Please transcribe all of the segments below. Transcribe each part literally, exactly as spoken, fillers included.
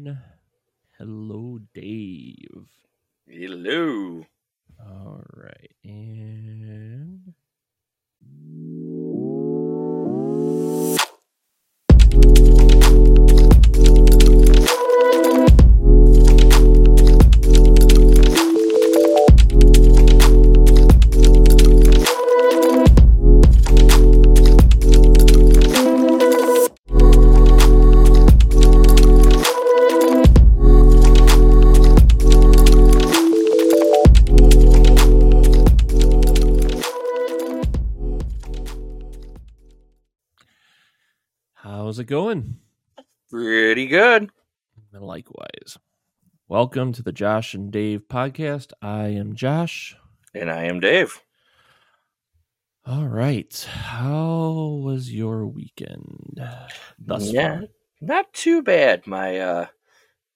everyone. Hello, Dave. Hello. All right. And... How's it going? Pretty good. And likewise. Welcome to the Josh and Dave podcast. I am Josh. And I am Dave. All right. How was your weekend thus yeah, far? Not too bad. My uh,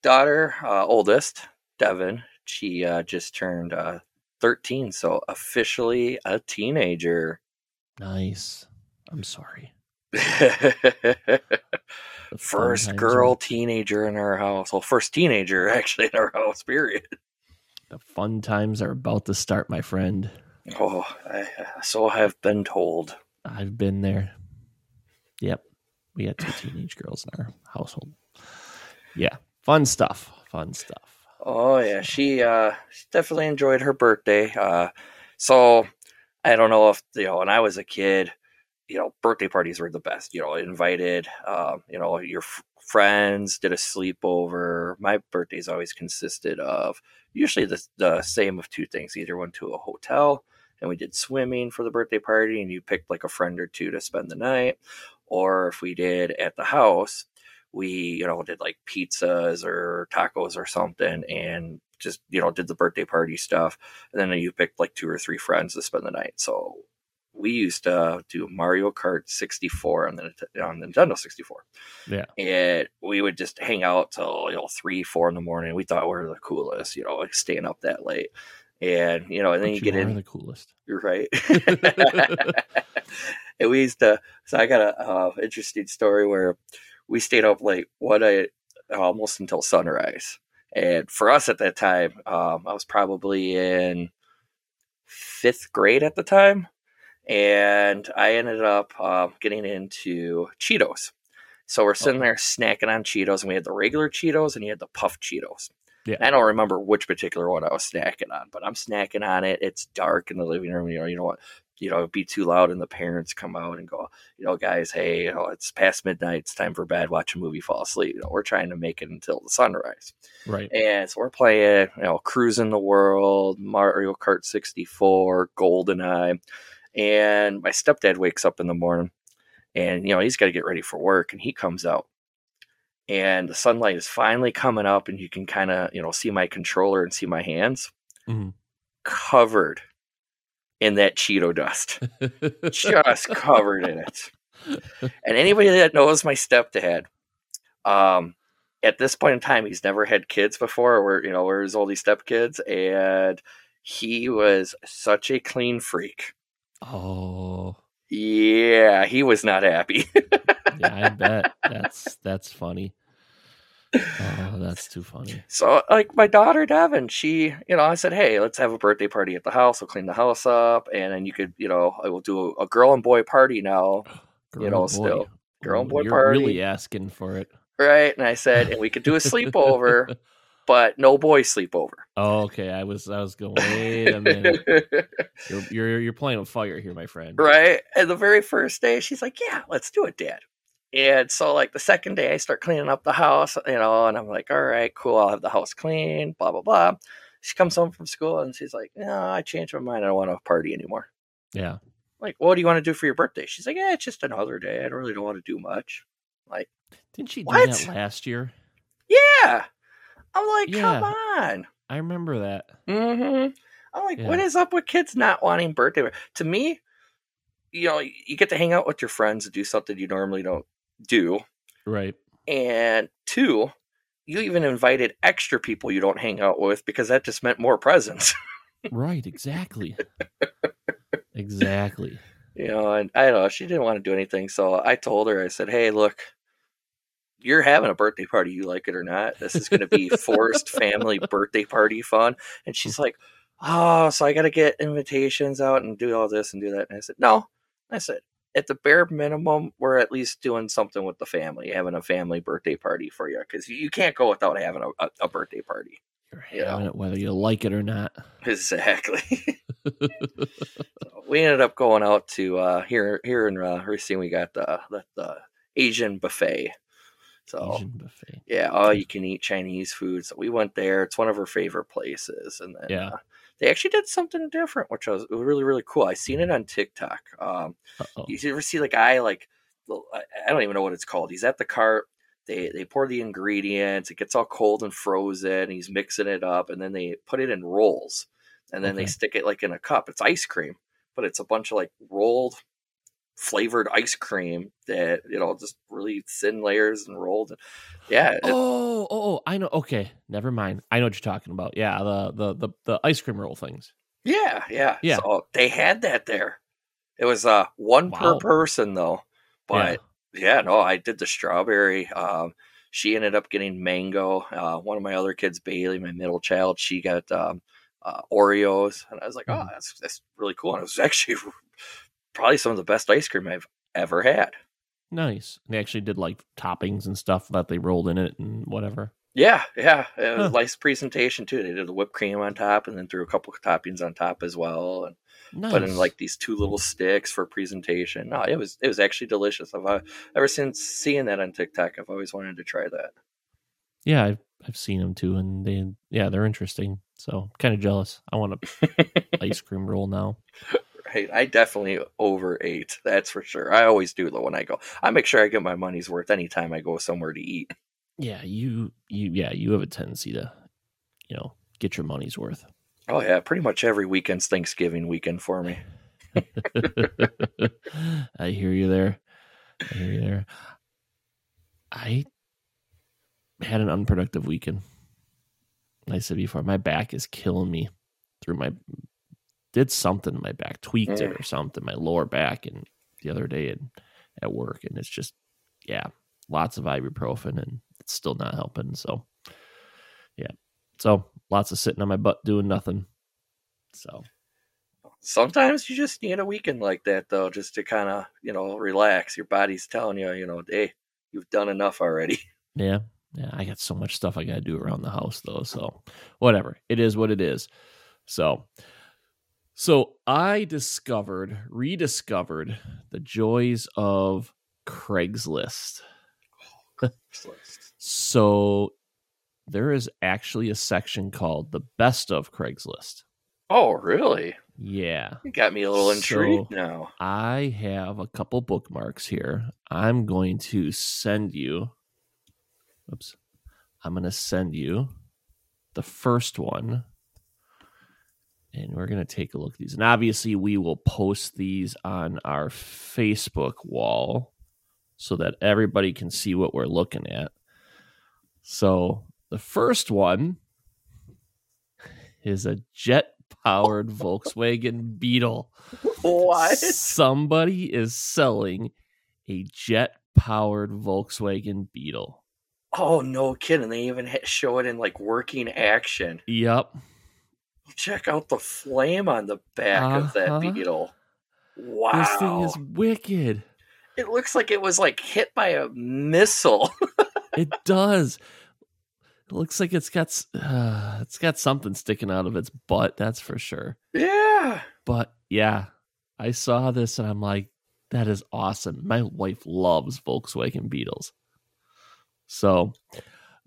daughter, uh, oldest, Devin, she uh, just turned uh, thirteen, so officially a teenager. Nice. I'm sorry. First girl are... teenager in our house. Well, first teenager actually in our house, period. The fun times are about to start, my friend. Oh, I, so I have been told. I've been there. Yep. We had two teenage girls in our household. Yeah. Fun stuff. Fun stuff. Oh, yeah. She, uh, she definitely enjoyed her birthday. Uh, so I don't know if, you know, when I was a kid, you know, birthday parties were the best. You know, invited, uh, you know, your f- friends, did a sleepover. My birthdays always consisted of usually the, the same of two things. Either went to a hotel and we did swimming for the birthday party and you picked like a friend or two to spend the night. Or if we did at the house, we, you know, did like pizzas or tacos or something and just, you know, did the birthday party stuff. And then you picked like two or three friends to spend the night. So we used to do Mario Kart sixty-four on the on the Nintendo sixty-four. Yeah. And we would just hang out till, you know, three, four in the morning. We thought we were the coolest, you know, like staying up that late. And, you know, and then you, you get in the coolest. You're right. And we used to, so I got a uh, interesting story where we stayed up late one night almost until sunrise. And for us at that time, um, I was probably in fifth grade at the time. And I ended up uh, getting into Cheetos. So we're sitting okay. there snacking on Cheetos, and we had the regular Cheetos, and you had the puff Cheetos. Yeah. I don't remember which particular one I was snacking on, but I'm snacking on it. It's dark in the living room. You know, you know what? You know, it'd be too loud, and the parents come out and go, you know, guys, hey, you know, it's past midnight. It's time for bed. Watch a movie, fall asleep. You know, we're trying to make it until the sunrise. Right. And so we're playing, you know, Cruisin' the World, Mario Kart sixty-four, GoldenEye. And my stepdad wakes up in the morning and, you know, he's got to get ready for work. And he comes out and the sunlight is finally coming up and you can kind of, you know, see my controller and see my hands mm-hmm. covered in that Cheeto dust, just covered in it. And anybody that knows my stepdad, um, at this point in time, he's never had kids before. We're, you know, we're his only stepkids. And he was such a clean freak. Oh yeah, he was not happy. Yeah, I bet. That's that's funny. Oh, that's too funny. So, like my daughter Devin, she, you know, I said, hey, let's have a birthday party at the house. We'll clean the house up, and then you could, you know, I will do a, a girl and boy party now. Girl you know, boy. still girl oh, and boy you're party. Really asking for it, right? And I said, and we could do a sleepover, but no boy sleepover. Oh, okay. I was I was going, wait a minute. You're, you're you're playing with fire here, my friend. Right. And the very first day, she's like, yeah, let's do it, Dad. And so, like, the second day, I start cleaning up the house, you know, and I'm like, all right, cool. I'll have the house clean, blah, blah, blah. She comes home from school, and she's like, no, I changed my mind. I don't want to party anymore. Yeah. Like, what do you want to do for your birthday? She's like, yeah, it's just another day. I really don't want to do much. Like, didn't she do what? that last year? Yeah. I'm like, yeah, come on. I remember that. Mm-hmm. I'm like, yeah. What is up with kids not wanting birthday? To me, you know, you get to hang out with your friends and do something you normally don't do. Right. And two, you even invited extra people you don't hang out with because that just meant more presents. Right. Exactly. Exactly. You know, and I don't know. She didn't want to do anything. So I told her, I said, hey, look, you're having a birthday party, you like it or not. This is going to be forced family birthday party fun. And she's like, oh, so I got to get invitations out and do all this and do that. And I said, no. I said, at the bare minimum, we're at least doing something with the family, having a family birthday party for you. Because you can't go without having a, a, a birthday party. You're you having know? It whether you like it or not. Exactly. So we ended up going out to uh, here here in uh, Racine. We got the, the, the Asian buffet. So Asian buffet. Yeah, all you can eat Chinese food. So we went there. It's one of her favorite places. And then yeah. uh, they actually did something different, which was really, really cool. I seen it on TikTok. Um, you ever see the guy, like, I don't even know what it's called. He's at the cart. They they pour the ingredients. It gets all cold and frozen. And he's mixing it up. And then they put it in rolls. And then okay. they stick it, like, in a cup. It's ice cream. But it's a bunch of, like, rolled, flavored ice cream that, you know, just really thin layers and rolled. Yeah. Oh, oh, oh, I know. Okay. Never mind. I know what you're talking about. Yeah. The, the, the, the ice cream roll things. Yeah. Yeah. Yeah. So they had that there. It was uh one wow. per person though. But yeah. yeah, no, I did the strawberry. Um, she ended up getting mango. Uh, one of my other kids, Bailey, my middle child, she got, um, uh, Oreos. And I was like, mm. Oh, that's, that's really cool. And it was actually probably some of the best ice cream I've ever had. Nice. They actually did like toppings and stuff that they rolled in it and whatever. Yeah, yeah. It was huh. a nice presentation too. They did the whipped cream on top and then threw a couple of toppings on top as well, and nice. Put in like these two little sticks for presentation. No, it was it was actually delicious. I've uh, ever since seeing that on TikTok, I've always wanted to try that. Yeah, I've I've seen them too, and they yeah they're interesting. So I'm kind of jealous. I want a ice cream roll now. I definitely overate. That's for sure. I always do though when I go. I make sure I get my money's worth anytime I go somewhere to eat. Yeah, you, you, yeah, you have a tendency to, you know, get your money's worth. Oh yeah, pretty much every weekend's Thanksgiving weekend for me. I hear you there. I hear you there. I had an unproductive weekend. Like I said before, my back is killing me through my. Did something in my back, tweaked it or something, my lower back, and the other day at, at work, and it's just, yeah, lots of ibuprofen, and it's still not helping. So, yeah, so lots of sitting on my butt doing nothing. So sometimes you just need a weekend like that, though, just to kind of, you know, relax. Your body's telling you, you know, hey, you've done enough already. Yeah, yeah, I got so much stuff I got to do around the house, though. So whatever, it is what it is. So. So I discovered, rediscovered the joys of Craigslist. Oh, Craigslist. So there is actually a section called the best of Craigslist. Oh, really? Yeah. You got me a little intrigued so now. I have a couple bookmarks here. I'm going to send you. Oops. I'm going to send you the first one. And we're going to take a look at these. And obviously, we will post these on our Facebook wall so that everybody can see what we're looking at. So the first one is a jet-powered Volkswagen Beetle. What? Somebody is selling a jet-powered Volkswagen Beetle. Oh, no kidding. They even show it in, like, working action. Yep. Check out the flame on the back uh-huh. of that Beetle. Wow. This thing is wicked. It looks like it was like hit by a missile. It does. It looks like it's got uh, it's got something sticking out of its butt, that's for sure. Yeah. But yeah, I saw this and I'm like, that is awesome. My wife loves Volkswagen Beetles. So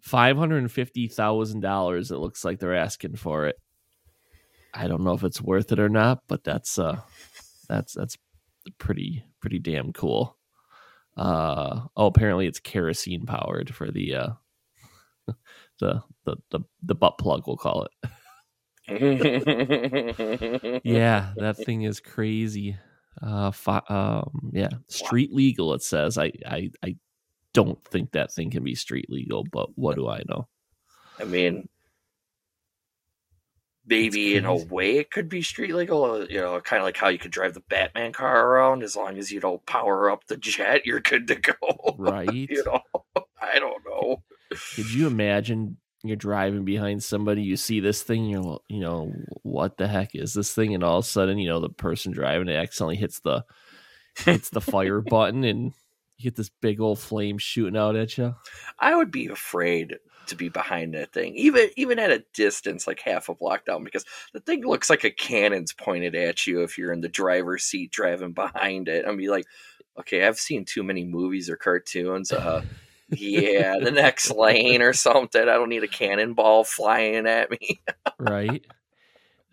five hundred fifty thousand dollars it looks like they're asking for it. I don't know if it's worth it or not, but that's uh, that's that's pretty pretty damn cool. Uh, oh, apparently it's kerosene powered for the uh, the, the the the butt plug, we'll call it. Yeah, that thing is crazy. Uh, fi- um, yeah, street legal. It says I, I I don't think that thing can be street legal, but what do I know? I mean. Maybe in a way it could be street legal, you know, kind of like how you could drive the Batman car around. As long as you don't power up the jet, you're good to go. Right. You know, I don't, Could you imagine you're driving behind somebody, you see this thing, you're, you know, what the heck is this thing? And all of a sudden, you know, the person driving it accidentally hits the hits the fire button, and you get this big old flame shooting out at you. I would be afraid to be behind that thing, even even at a distance, like half a block down, because the thing looks like a cannon's pointed at you if you're in the driver's seat driving behind it. I'd be like, okay, I've seen too many movies or cartoons. Uh, yeah, the next lane or something. I don't need a cannonball flying at me. Right.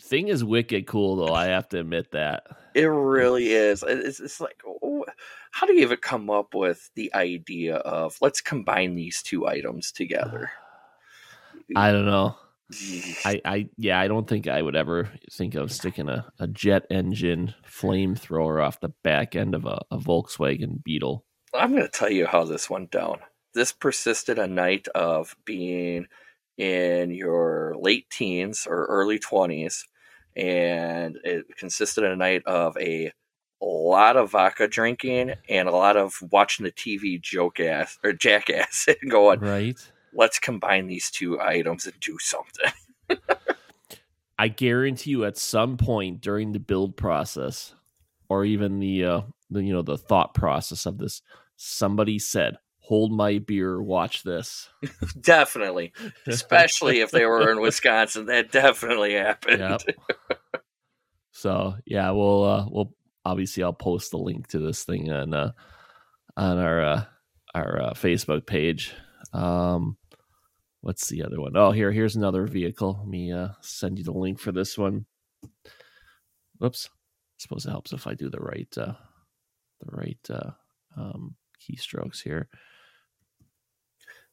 Thing is wicked cool, though. I have to admit that. It really is. It's, it's like, oh, how do you even come up with the idea of let's combine these two items together? I don't know. I, I yeah, I don't think I would ever think of sticking a, a jet engine flamethrower off the back end of a, a Volkswagen Beetle. I'm going to tell you how this went down. This persisted a night of being in your late teens or early twenties, and it consisted a night of a lot of vodka drinking and a lot of watching the T V joke ass or jackass and going, right, let's combine these two items and do something. I guarantee you at some point during the build process or even the, uh, the, you know, the thought process of this, somebody said, hold my beer, watch this. Definitely. Especially if they were in Wisconsin, that definitely happened. Yep. So yeah, we'll, uh, we'll obviously I'll post the link to this thing on, uh, on our, uh, our uh, Facebook page. Um, What's the other one? Oh, here, here's another vehicle. Let me uh, send you the link for this one. Whoops. I suppose it helps if I do the right, uh, the right uh, um, keystrokes here.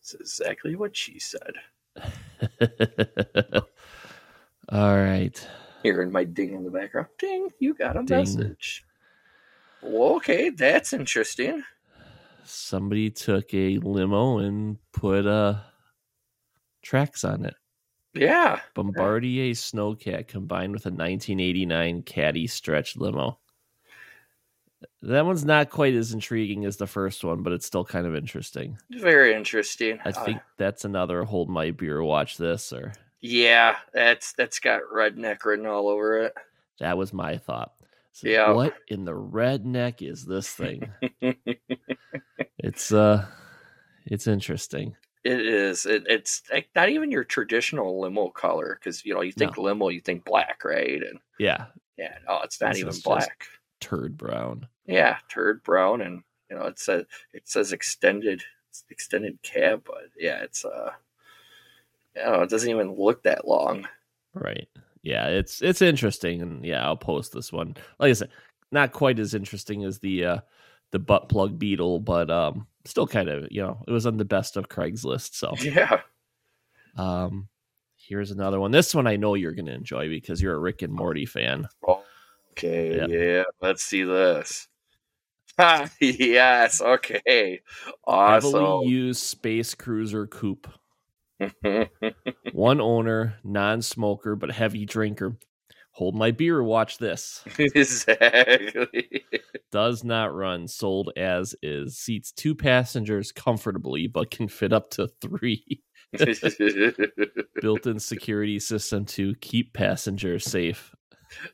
That's exactly what she said. All right. Hearing my ding in the background. Ding, you got a ding. Message. Well, okay, that's interesting. Somebody took a limo and put a... tracks on it. Yeah. Bombardier Snowcat combined with a nineteen eighty-nine Caddy stretch limo. That one's not quite as intriguing as the first one, but it's still kind of interesting. Very interesting. I think uh, that's another hold my beer, watch this. Or yeah, that's that's got redneck written all over it. That was my thought. So yeah. What in the redneck is this thing? It's uh it's interesting. It is. It, it's like not even your traditional limo color, because you know you think no. limo, you think black, right? And yeah, yeah. Oh, no, it's not this even black. Turd brown. Yeah, turd brown, and you know it says it says extended extended cab, but yeah, it's uh, you know, it doesn't even look that long. Right. Yeah, it's it's interesting, and yeah, I'll post this one. Like I said, not quite as interesting as the uh, the butt plug Beetle, but um. Still kind of, you know, it was on the best of Craigslist. So yeah. Um, here's another one. This one I know you're going to enjoy because you're a Rick and Morty fan. Okay. Yep. Yeah. Let's see this. Ha, yes. Okay. Awesome. Heavily used space cruiser coupe. One owner, non-smoker, but heavy drinker. Hold my beer. Watch this. Exactly. Does not run. Sold as is. Seats two passengers comfortably, but can fit up to three. Built-in security system to keep passengers safe.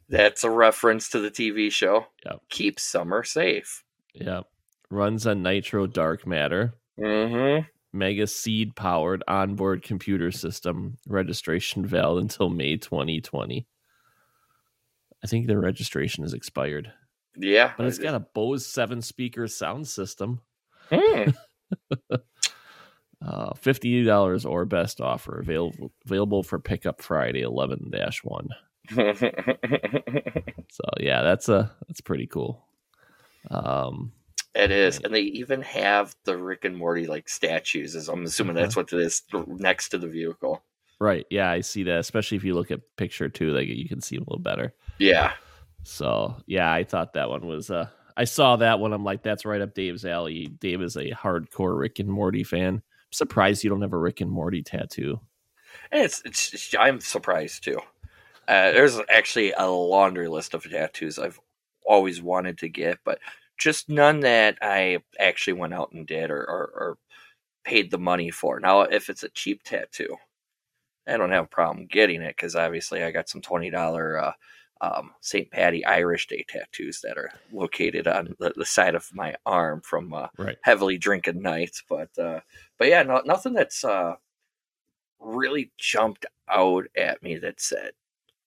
That's a reference to the T V show. Yep. Keep summer safe. Yep. Runs on nitro dark matter. Mm-hmm. Mega seed powered onboard computer system. Registration valid until May twenty twenty. I think the registration is expired. Yeah. But it's got a Bose seven-speaker sound system. Hmm. uh, fifty dollars or best offer. Available available for pickup Friday, eleven dash one. So, yeah, that's a that's pretty cool. Um, it is. And they even have the Rick and Morty like statues. As I'm assuming that's what it is next to the vehicle. Right. Yeah, I see that. Especially if you look at picture two, like you can see them a little better. Yeah. So yeah, I thought that one was. Uh, I saw that one. I'm like, that's right up Dave's alley. Dave is a hardcore Rick and Morty fan. I'm surprised you don't have a Rick and Morty tattoo. It's. It's. it's I'm surprised too. Uh, there's actually a laundry list of tattoos I've always wanted to get, but just none that I actually went out and did or or, or paid the money for. Now, if it's a cheap tattoo, I don't have a problem getting it because obviously I got some twenty dollars uh, um, Saint Patty Irish Day tattoos that are located on the, the side of my arm from uh, right. heavily drinking nights. But uh, but yeah, no, nothing that's uh, really jumped out at me that said,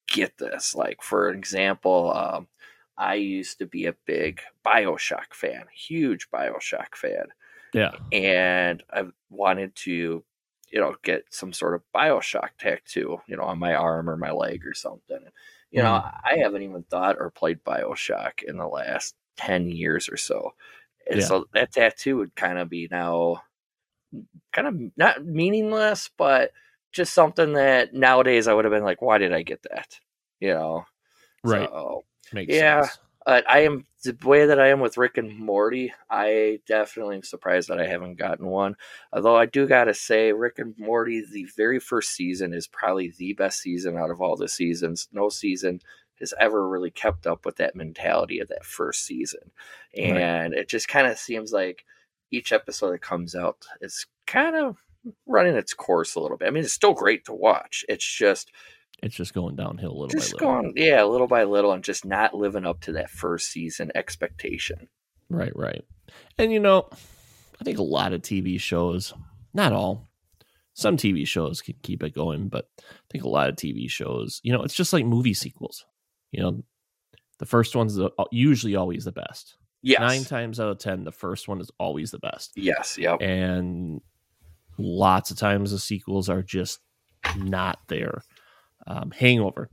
get this. Like, for example, um, I used to be a big Bioshock fan, huge Bioshock fan. Yeah. And I wanted to, you know, get some sort of Bioshock tattoo, you know, on my arm or my leg or something. You know, I haven't even thought or played Bioshock in the last ten years or so. And yeah. so that tattoo would kind of be now kind of not meaningless, but just something that nowadays I would have been like, why did I get that? You know? Right. So, Makes yeah. sense. Uh, I am the way that I am with Rick and Morty. I definitely am surprised that I haven't gotten one. Although I do got to say Rick and Morty, the very first season is probably the best season out of all the seasons. No season has ever really kept up with that mentality of that first season. And right. it just kind of seems like each episode that comes out is kind of running its course a little bit. I mean, it's still great to watch. It's just, It's just going downhill little just by little. Going, yeah, little by little and just not living up to that first season expectation. Right, right. And, you know, I think a lot of T V shows, not all, some T V shows can keep it going, but I think a lot of T V shows, you know, it's just like movie sequels. You know, the first one's usually always the best. Yes. Nine times out of ten, the first one is always the best. Yes, yep. And lots of times the sequels are just not there. Um, Hangover.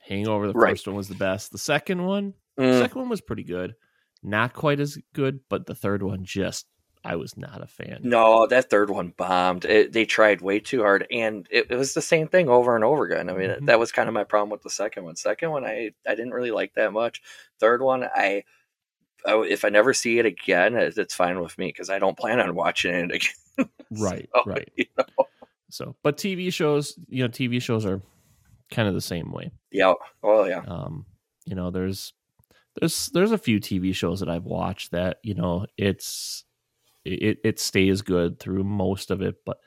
Hangover, the right. first one was the best. The second one, mm. the second one was pretty good. Not quite as good, but the third one just, I was not a fan. No, that third one bombed. It, they tried way too hard, and it, it was the same thing over and over again. I mean, mm-hmm. that was kind of my problem with the second one. Second one, I, I didn't really like that much. Third one, I, I if I never see it again, it, it's fine with me because I don't plan on watching it again. Right, so, right. You know. So, but T V shows, you know, T V shows are kind of the same way. Yeah. Oh yeah. Um, you know, there's, there's, there's a few T V shows that I've watched that, you know, it's, it, it stays good through most of it, but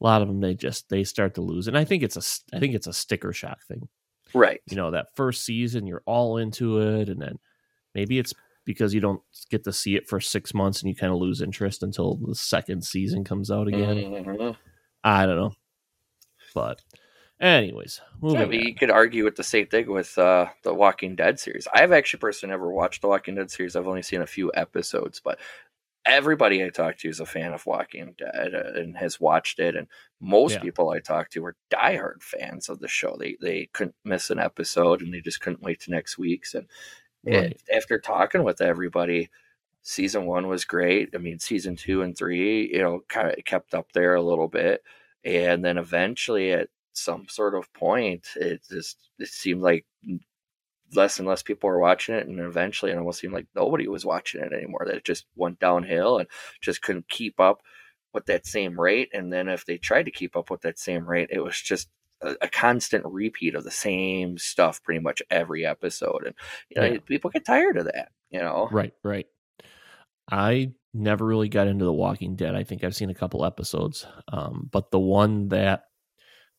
a lot of them, they just, they start to lose. And I think it's a, I think it's a sticker shock thing, right? You know, that first season you're all into it. And then maybe it's because you don't get to see it for six months and you kind of lose interest until the second season comes out again. Mm-hmm. I don't know, but anyways, yeah, you could argue with the same thing with uh, the Walking Dead series. I've actually personally never watched the Walking Dead series. I've only seen a few episodes, but everybody I talk to is a fan of Walking Dead and has watched it. And most yeah. people I talk to are diehard fans of the show. They they couldn't miss an episode and they just couldn't wait to next week's. And right. it, after talking with everybody, season one was great. I mean, season two and three, you know, kind of kept up there a little bit, and then eventually it. Some sort of point it just it seemed like less and less people were watching it, and eventually it almost seemed like nobody was watching it anymore, that it just went downhill and just couldn't keep up with that same rate. And then if they tried to keep up with that same rate, it was just a, a constant repeat of the same stuff pretty much every episode, and you know yeah. people get tired of that, you know. Right, right. I never really got into The Walking Dead. I think I've seen a couple episodes, um but the one that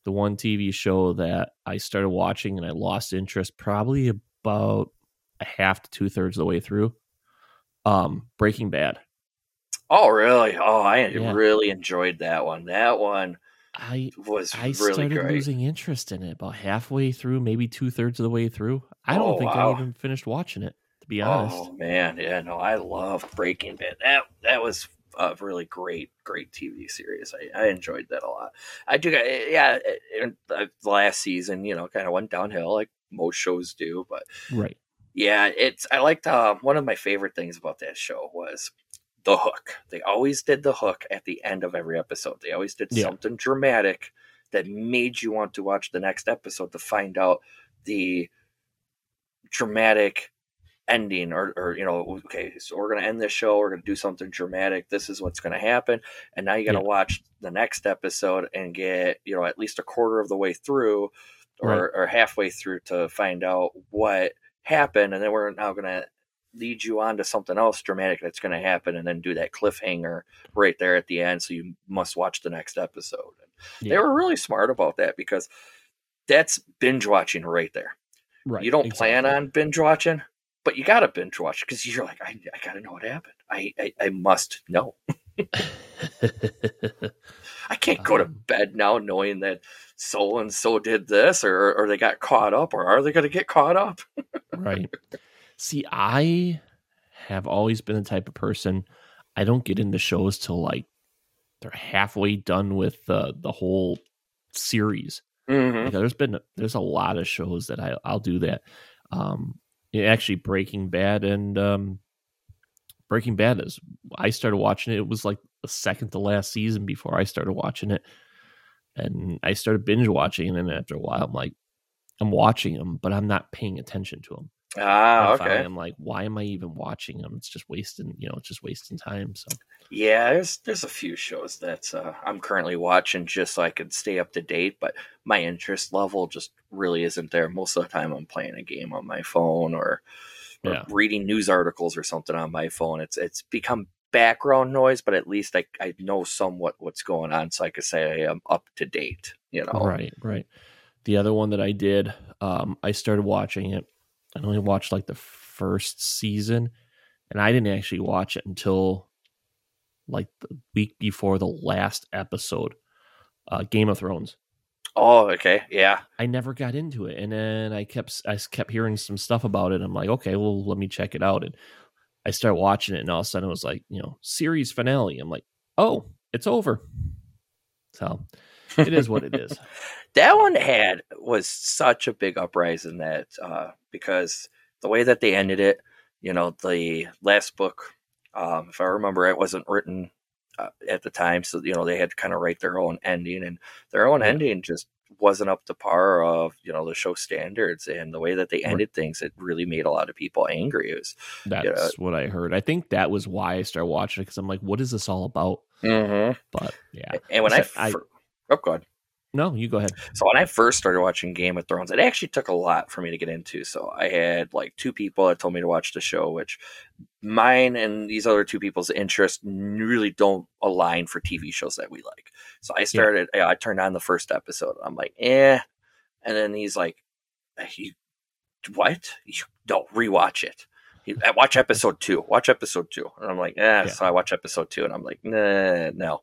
The one T V show that I started watching and I lost interest probably about a half to two thirds of the way through, um, Breaking Bad. Oh, really? Oh, I yeah. really enjoyed that one. That one I, was I really started great. Losing interest in it about halfway through, maybe two thirds of the way through. I don't oh, think wow. I even finished watching it, to be honest. Oh man, yeah, no, I loved Breaking Bad. That that was. A really great, great T V series. I, I enjoyed that a lot. I do, yeah. The last season, you know, kind of went downhill like most shows do, but right, yeah. It's I liked uh, one of my favorite things about that show was the hook. They always did the hook at the end of every episode. They always did yeah. something dramatic that made you want to watch the next episode to find out the dramatic. Ending or, or you know, okay, so we're gonna end this show, we're gonna do something dramatic, this is what's gonna happen, and now you gotta yeah. watch the next episode and get, you know, at least a quarter of the way through or, right. or halfway through to find out what happened, and then we're now gonna lead you on to something else dramatic that's going to happen, and then do that cliffhanger right there at the end. So you must watch the next episode. Yeah. They were really smart about that, because that's binge watching right there. Right. You don't exactly. plan on binge watching, but you got to binge watch, because you're like, I, I got to know what happened. I, I, I must know. I can't go um, to bed now knowing that so-and-so did this, or, or they got caught up, or are they going to get caught up? Right. See, I have always been the type of person, I don't get into shows till like they're halfway done with the, the whole series. Mm-hmm. Like, there's been, there's a lot of shows that I, I'll do that. Um, actually Breaking Bad and um, Breaking Bad is, I started watching it. It was like the second to last season before I started watching it. And I started binge watching. And then after a while, I'm like, I'm watching them, but I'm not paying attention to them. Ah, okay. I'm like, why am I even watching them? It's just wasting, you know, it's just wasting time. So yeah, there's there's a few shows that uh, I'm currently watching just so I can stay up to date, but my interest level just really isn't there. Most of the time, I'm playing a game on my phone, or, or yeah. reading news articles or something on my phone. It's it's become background noise, but at least I I know somewhat what's going on, so I could say I am up to date. You know, right, right. The other one that I did, um, I started watching it. I only watched like the first season, and I didn't actually watch it until like the week before the last episode. Uh, Game of Thrones. Oh, okay, yeah. I never got into it, and then I kept I kept hearing some stuff about it. I'm like, okay, well, let me check it out. And I started watching it, and all of a sudden it was like, you know, series finale. I'm like, oh, it's over. So it is what it is. That one had was such a big uprising that uh, because the way that they ended it, you know, the last book, um, if I remember, it wasn't written uh, at the time. So, you know, they had to kind of write their own ending, and their own yeah. ending just wasn't up to par of, you know, the show standards, and the way that they ended right. things, it really made a lot of people angry. It was, That's you know, what I heard. I think that was why I started watching it, because I'm like, what is this all about? Mm-hmm. But yeah. And when so I, I, I oh, go ahead. No, you go ahead. So when I first started watching Game of Thrones, it actually took a lot for me to get into. So I had like two people that told me to watch the show, which mine and these other two people's interests really don't align for T V shows that we like. So I started, yeah. I turned on the first episode. I'm like, eh. And then he's like, you, what? You, no, rewatch it. He, watch episode two. Watch episode two. And I'm like, eh. Yeah. So I watch episode two, and I'm like, nah, no.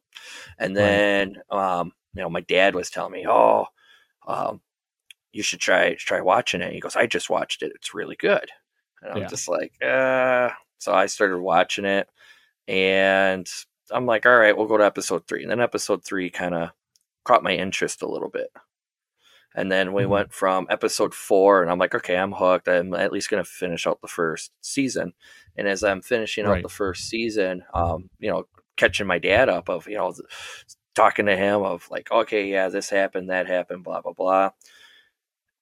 And then, right. um, you know, my dad was telling me, oh, um, you should try try watching it. He goes, I just watched it. It's really good. And I'm yeah. just like, uh. So I started watching it. And I'm like, all right, we'll go to episode three. And then episode three kind of caught my interest a little bit. And then we mm-hmm. went from episode four. And I'm like, okay, I'm hooked. I'm at least going to finish out the first season. And as I'm finishing right. out the first season, um, you know, catching my dad up of, you know, the, talking to him of like, okay, yeah, this happened, that happened, blah, blah, blah.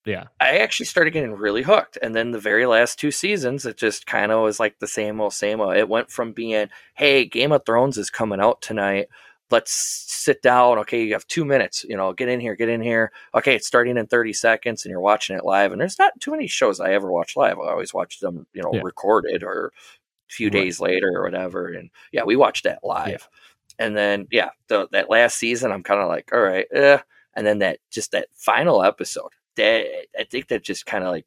Yeah. I actually started getting really hooked. And then the very last two seasons, it just kind of was like the same old, same old. It went from being, hey, Game of Thrones is coming out tonight. Let's sit down. Okay, you have two minutes, you know, get in here, get in here. Okay, it's starting in thirty seconds, and you're watching it live. And there's not too many shows I ever watch live. I always watch them, you know, yeah. recorded or a few right. days later or whatever. And yeah, we watched that live. Yeah. And then, yeah, the, that last season, I'm kind of like, all right. Eh. And then that just that final episode, that I think that just kind of like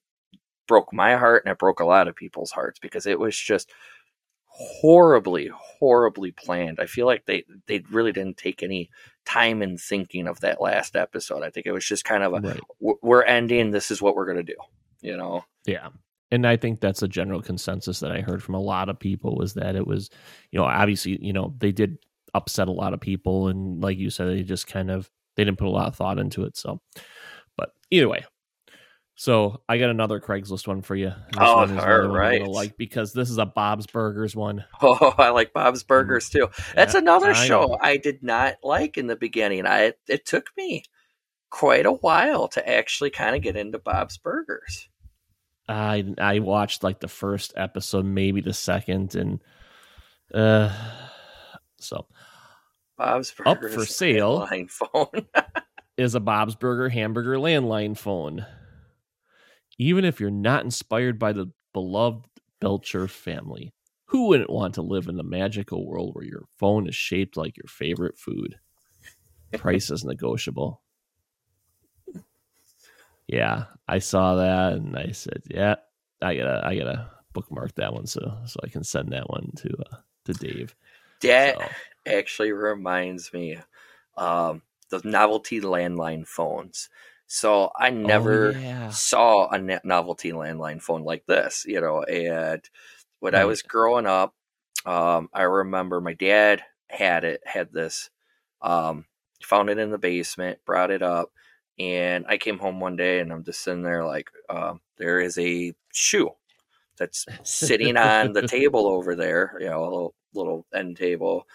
broke my heart, and it broke a lot of people's hearts, because it was just horribly, horribly planned. I feel like they, they really didn't take any time in thinking of that last episode. I think it was just kind of a, right. we're ending, this is what we're going to do, you know? Yeah. And I think that's a general consensus that I heard from a lot of people, was that it was, you know, obviously, you know, they did upset a lot of people, and like you said, they just kind of they didn't put a lot of thought into it. So, but either way, so I got another Craigslist one for you. This oh, one is all right, like because this is a Bob's Burgers one. Oh, I like Bob's Burgers too. That's yeah, another I show know. I did not like in the beginning. I it took me quite a while to actually kind of get into Bob's Burgers. I I watched like the first episode, maybe the second, and uh. So Bob's Burger up for sale phone. Is a Bob's Burger hamburger landline phone. Even if you're not inspired by the beloved Belcher family. Who wouldn't want to live in the magical world where your phone is shaped like your favorite food? Price is negotiable. Yeah, I saw that and I said, yeah, I gotta, I gotta bookmark that one so so I can send that one to uh, to Dave. That so. actually reminds me, um, the novelty landline phones. So I never oh, yeah. saw a novelty landline phone like this, you know. And when right. I was growing up, um, I remember my dad had it, had this, um, found it in the basement, brought it up. And I came home one day and I'm just sitting there like, um, there is a shoe that's sitting on the table over there, you know, a little, little end table.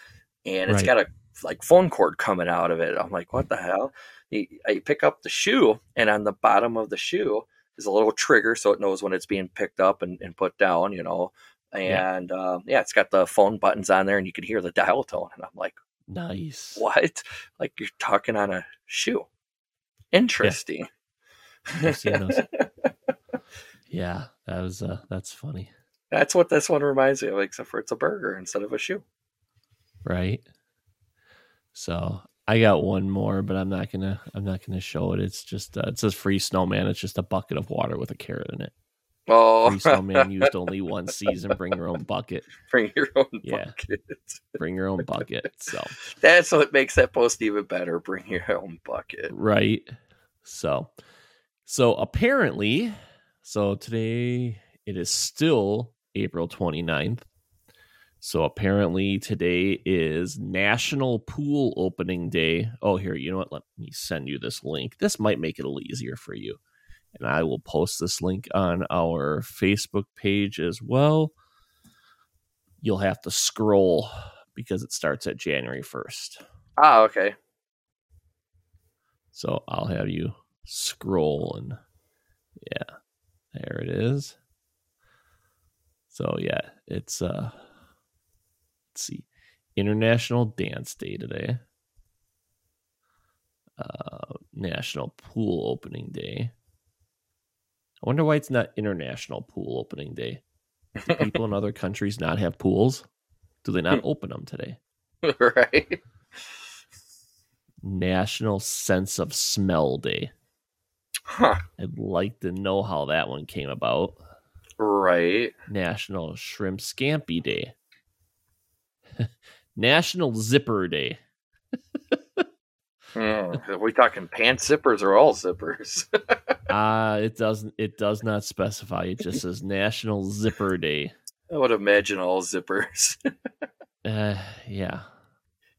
And it's right. got a like phone cord coming out of it. I'm like, what the hell? I pick up the shoe and on the bottom of the shoe is a little trigger. So it knows when it's being picked up and, and put down, you know, and yeah. Um, yeah, it's got the phone buttons on there and you can hear the dial tone. And I'm like, nice. What? Like you're talking on a shoe. Interesting. Yeah, yeah, that was uh, that's funny. That's what this one reminds me of, except for it's a burger instead of a shoe. Right. So I got one more, but I'm not gonna I'm not gonna show it. It's just uh, it says free snowman. It's just a bucket of water with a carrot in it. Oh, free snowman used only one season. Bring your own bucket. Bring your own yeah. bucket. Bring your own bucket. So that's what makes that post even better. Bring your own bucket. Right. So, so apparently, so today it is still April twenty-ninth. So apparently today is National Pool Opening Day. Oh, here, you know what? Let me send you this link. This might make it a little easier for you. And I will post this link on our Facebook page as well. You'll have to scroll because it starts at January first. Ah, okay. So I'll have you scroll and yeah, there it is. So yeah, it's uh, let's see, International Dance Day today. Uh, National Pool Opening Day. I wonder why it's not International Pool Opening Day. Do people in other countries not have pools? Do they not open them today? Right. National Sense of Smell Day. Huh. I'd like to know how that one came about. Right. National Shrimp Scampi Day. National Zipper Day. Mm, are we talking pants zippers or all zippers? uh, it doesn't. It does not specify. It just says National Zipper Day. I would imagine all zippers. uh, yeah.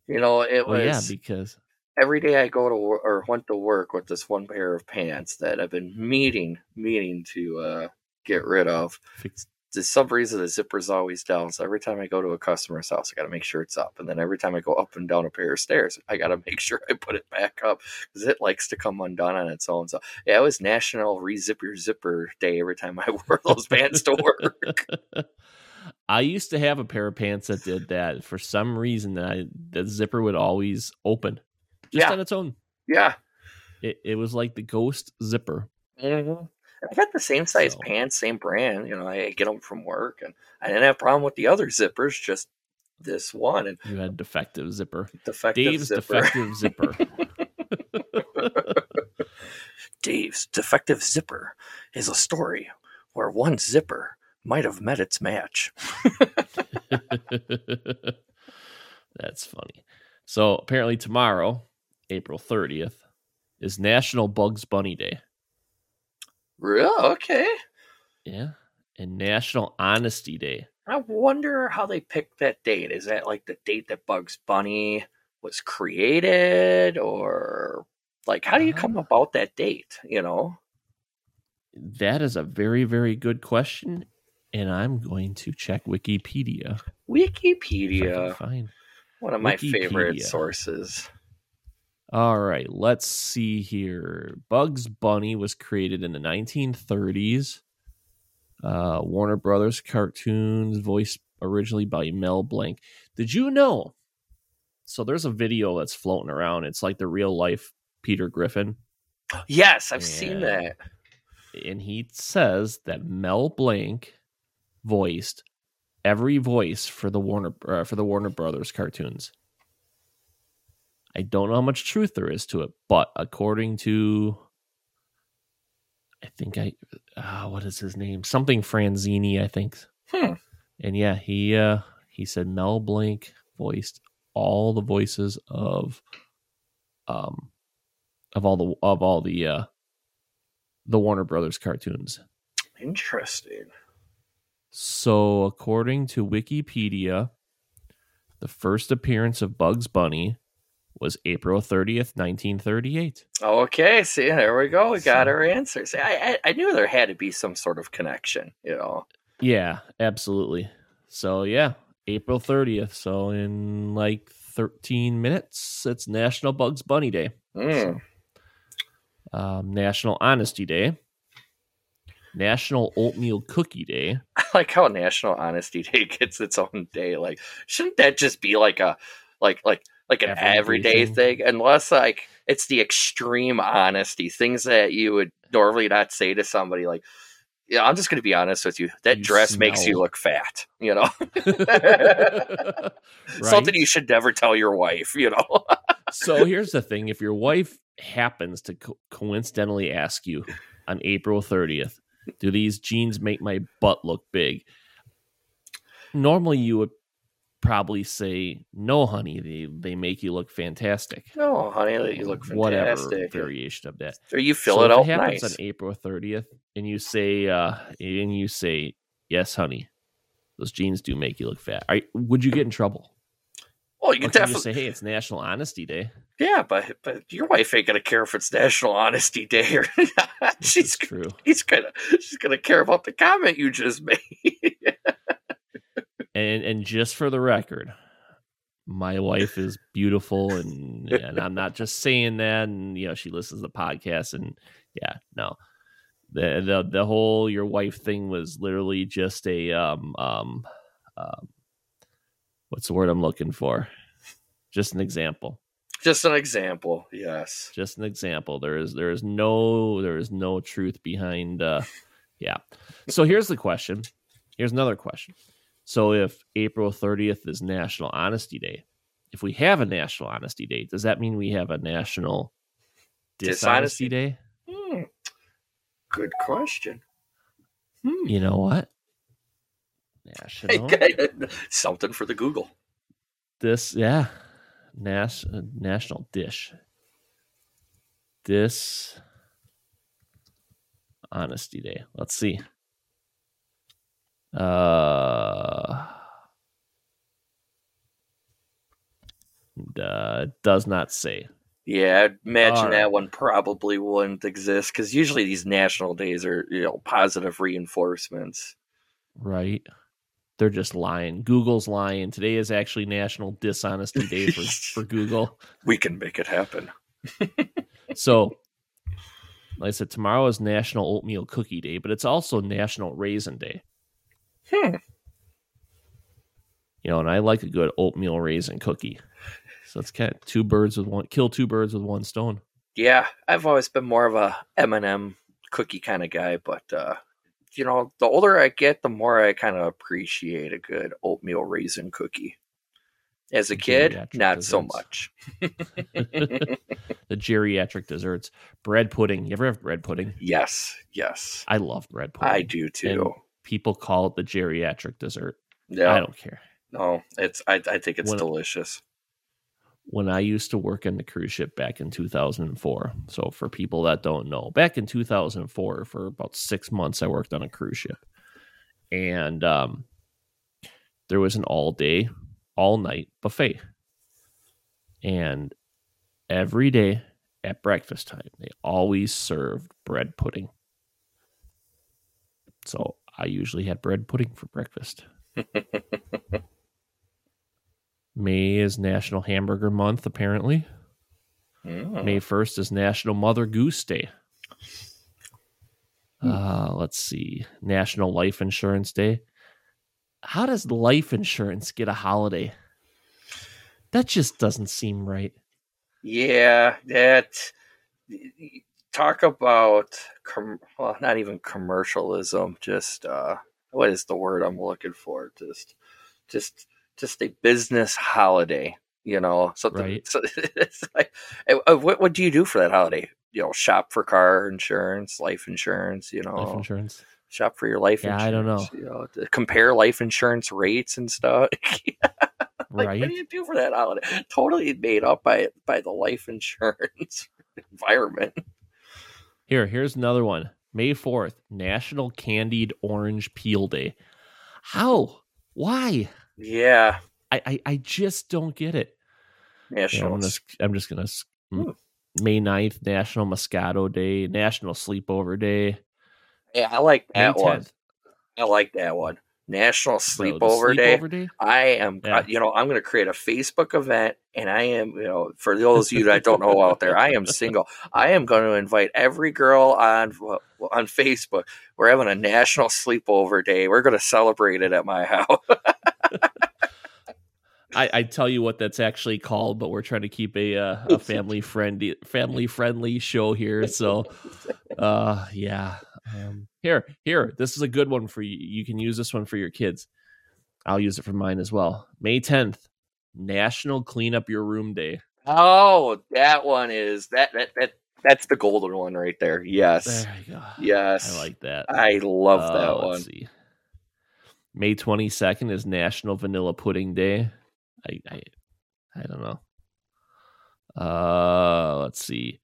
You know, it well, was. Yeah, because every day I go to or went to work with this one pair of pants that I've been meaning, meaning to uh, get rid of. For some reason, the zipper's always down. So every time I go to a customer's house, I got to make sure it's up. And then every time I go up and down a pair of stairs, I got to make sure I put it back up because it likes to come undone on its own. So yeah, it was National Re-Zip Your Zipper Day every time I wore those pants to work. I used to have a pair of pants that did that. For some reason, I, the zipper would always open just yeah. on its own. Yeah. It, it was like the ghost zipper. Mm-hmm. I got the same size so. pants, same brand. You know, I get them from work, and I didn't have a problem with the other zippers, just this one. And you had defective zipper. Defective Dave's zipper. defective zipper. Dave's defective zipper is a story where one zipper might have met its match. That's funny. So apparently tomorrow, April thirtieth, is National Bugs Bunny Day. Real? Okay. Yeah. And National Honesty Day. I wonder how they picked that date. Is that like the date that Bugs Bunny was created, or like how do you come about that date, you know? That is a very, very good question. And I'm going to check Wikipedia. Wikipedia. Fine. One of Wikipedia. my favorite sources. All right, let's see here. Bugs Bunny was created in the nineteen thirties. Uh, Warner Brothers cartoons, voiced originally by Mel Blanc. Did you know? So there's a video that's floating around. It's like the real life Peter Griffin. Yes, I've and, seen that. And he says that Mel Blanc voiced every voice for the Warner uh, for the Warner Brothers cartoons. I don't know how much truth there is to it, but according to, I think I, uh, what is his name? Something Franzini, I think. Hmm. And yeah, he uh, he said Mel Blanc voiced all the voices of, um, of all the of all the uh, the Warner Brothers cartoons. Interesting. So, according to Wikipedia, the first appearance of Bugs Bunny was April thirtieth, nineteen thirty-eight. Okay, see, there we go. We got so, our answers. I, I I knew there had to be some sort of connection, you know. Yeah, absolutely. So, yeah, April thirtieth. So, in like thirteen minutes, it's National Bugs Bunny Day. Mm. So, um, National Honesty Day. National Oatmeal Cookie Day. I like how National Honesty Day gets its own day. Like, shouldn't that just be like a, like, like, like an everyday, everyday thing. thing, unless like it's the extreme honesty, things that you would normally not say to somebody. Like, yeah, I'm just going to be honest with you. That you dress smell. makes you look fat, you know, right? Something you should never tell your wife, you know? So here's the thing. If your wife happens to co- coincidentally ask you on April thirtieth, do these jeans make my butt look big? Normally you would probably say, no, honey, they they make you look fantastic. No, honey, they you look fantastic. Whatever variation of that. Or you fill so it out it happens nice. On April thirtieth, and you say, uh, and you say, yes, honey, those jeans do make you look fat. Are, would you get in trouble? Well, you could definitely you say, hey, it's National Honesty Day. Yeah, but but your wife ain't gonna care if it's National Honesty Day or not. This she's true. He's gonna she's gonna care about the comment you just made. And and just for the record, my wife is beautiful, and and I'm not just saying that. And you know, she listens to the podcast, and yeah, no, the the the whole your wife thing was literally just a um um um what's the word I'm looking for? Just an example. Just an example. Yes. Just an example. There is there is no there is no truth behind. Uh, yeah. So here's the question. Here's another question. So if April thirtieth is National Honesty Day, if we have a National Honesty Day, does that mean we have a National Dishonesty, Dishonesty. Day? Hmm. Good question. Hmm. You know what? National. Something for the Google. This, yeah. Nas- national Dish. This Honesty Day. Let's see. Uh, uh, it does not say. Yeah, I'd imagine right. That one probably wouldn't exist because usually these national days are, you know, positive reinforcements. Right. They're just lying. Google's lying. Today is actually National Dishonesty Day for, for Google. We can make it happen. So, like I said, tomorrow is National Oatmeal Cookie Day, but it's also National Raisin Day. Hmm. You know, and I like a good oatmeal raisin cookie. So it's kind of two birds with one kill two birds with one stone. Yeah, I've always been more of a M and M cookie kind of guy, but uh, you know, the older I get, the more I kind of appreciate a good oatmeal raisin cookie. As a kid, not desserts. So much. The geriatric desserts, bread pudding. You ever have bread pudding? Yes, yes. I love bread pudding. I do too. And people call it the geriatric dessert. Yeah, I don't care. No, it's. I, I think it's when, delicious. When I used to work on the cruise ship back in two thousand four, so for people that don't know, back in two thousand four, for about six months, I worked on a cruise ship, and um, there was an all-day, all-night buffet, and every day at breakfast time, they always served bread pudding. So I usually had bread pudding for breakfast. May is National Hamburger Month, apparently. Mm. May first is National Mother Goose Day. Mm. Uh, let's see. National Life Insurance Day. How does life insurance get a holiday? That just doesn't seem right. Yeah, that... Talk about, com- well, not even commercialism, just uh, what is the word I'm looking for? Just, just, just a business holiday, you know, something. Right. So it's like, what, what do you do for that holiday? You know, shop for car insurance, life insurance, you know, life insurance. Shop for your life. Yeah, insurance, I don't know. You know, to compare life insurance rates and stuff. Like, right. What do you do for that holiday? Totally made up by by the life insurance environment. Here, here's another one. May fourth, National Candied Orange Peel Day. How? Why? Yeah. I, I, I just don't get it. National. Yeah, I'm, just, I'm just gonna hmm. May ninth, National Moscato Day, National Sleepover Day. Yeah, I like that May tenth. One. I like that one. National Sleepover, no, Day. Sleepover Day. I am, yeah. you know, I'm going to create a Facebook event, and I am, you know, for those of you that don't know out there, I am single. I am going to invite every girl on on Facebook. We're having a National Sleepover Day. We're going to celebrate it at my house. I, I tell you what that's actually called, but we're trying to keep a uh, a family friendly family friendly show here. So, uh, yeah. Um, here, here, this is a good one for you. You can use this one for your kids. I'll use it for mine as well. May tenth, National Clean Up Your Room Day. Oh, that one is that that that that's the golden one right there. Yes, there you go. Yes, I like that. I love uh, that one. Let's see. May twenty-second is National Vanilla Pudding Day. I I, I don't know. Uh, let's see.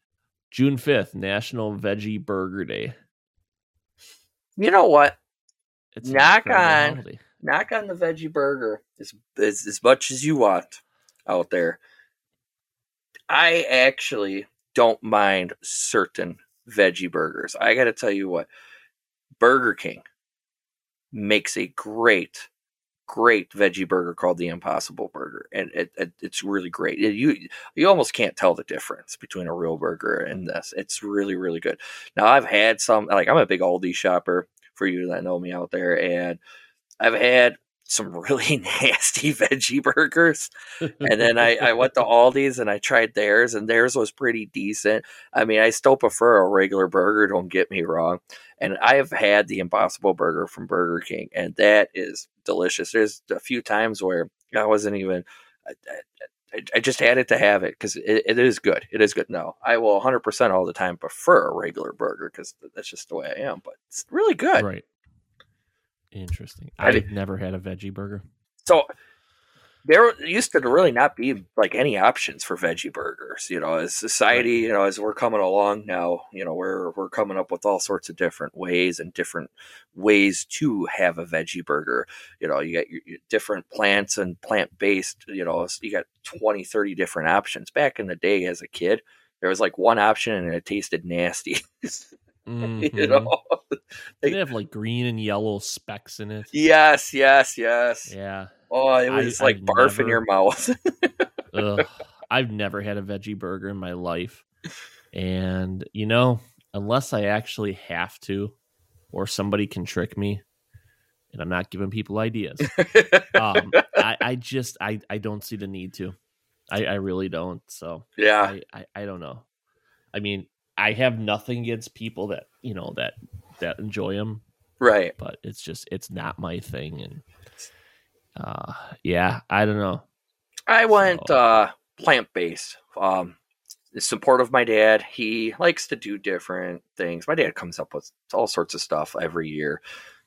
June fifth, National Veggie Burger Day. You know what? It's knock on, reality. knock on the veggie burger as, as as much as you want out there. I actually don't mind certain veggie burgers. I got to tell you what, Burger King makes a great, great veggie burger called the Impossible Burger, and it, it it's really great. It, you you almost can't tell the difference between a real burger and this. It's really, really good. Now, I've had some, like, I'm a big Aldi shopper, for you that know me out there, and I've had some really nasty veggie burgers, and then I, I went to Aldi's and I tried theirs, and theirs was pretty decent. I mean, I still prefer a regular burger, don't get me wrong, and I have had the Impossible Burger from Burger King, and that is delicious. There's a few times where I wasn't even, I, I, I just had it to have it because it, it is good. It is good. No, I will one hundred percent all the time prefer a regular burger because that's just the way I am, but it's really good. Right. Interesting. I've never had a veggie burger. So there used to really not be like any options for veggie burgers, you know, as society, you know, as we're coming along now, you know, we're, we're coming up with all sorts of different ways and different ways to have a veggie burger. You know, you got your, your different plants and plant-based, you know, you got twenty, thirty different options. Back in the day as a kid, there was like one option and it tasted nasty. Mm-hmm. You know, they, they have like green and yellow specks in it. Yes, yes, yes. Yeah. Oh, it was I, like I've barf never, in your mouth. Ugh, I've never had a veggie burger in my life, and you know, unless I actually have to, or somebody can trick me, and I'm not giving people ideas, um, I, I just I, I don't see the need to. I, I really don't. So yeah, I, I, I don't know. I mean, I have nothing against people that, you know, that, that enjoy them. Right. But it's just, it's not my thing. And, uh, yeah, I don't know. I went, so. uh, plant-based, um, the support of my dad. He likes to do different things. My dad comes up with all sorts of stuff every year.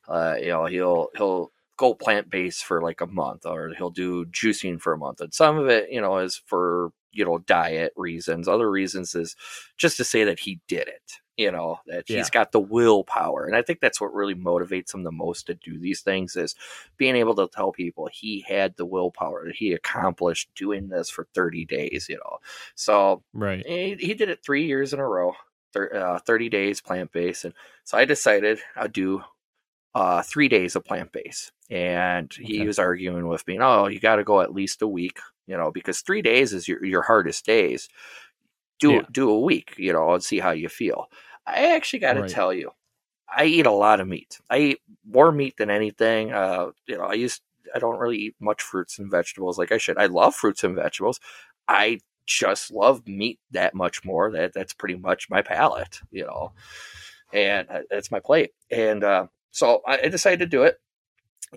Uh, you know, he'll, he'll go plant-based for like a month, or he'll do juicing for a month. And some of it, you know, is for, you know, diet reasons. Other reasons is just to say that he did it, you know, that yeah. he's got the willpower. And I think that's what really motivates him the most to do these things, is being able to tell people he had the willpower, that he accomplished doing this for thirty days, you know. So right. he, he did it three years in a row, thirty days plant-based. And so I decided I'd do uh, three days of plant-based. And he okay. was arguing with me, oh, you got to go at least a week. You know, because three days is your, your hardest days. Do yeah. do a week, you know, and see how you feel. I actually got to right. tell you, I eat a lot of meat. I eat more meat than anything. Uh, you know, I used I don't really eat much fruits and vegetables like I should. I love fruits and vegetables. I just love meat that much more. That that's pretty much my palate, you know, and that's my plate. And uh, so I decided to do it.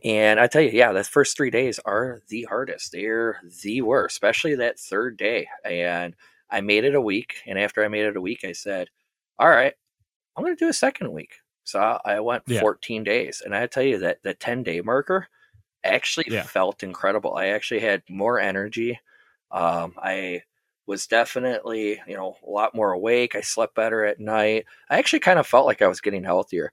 And I tell you, yeah, the first three days are the hardest. They're the worst, especially that third day. And I made it a week. And after I made it a week, I said, all right, I'm going to do a second week. So I went yeah. fourteen days. And I tell you that the ten-day marker actually yeah. felt incredible. I actually had more energy. Um, I was definitely, you know, a lot more awake. I slept better at night. I actually kind of felt like I was getting healthier.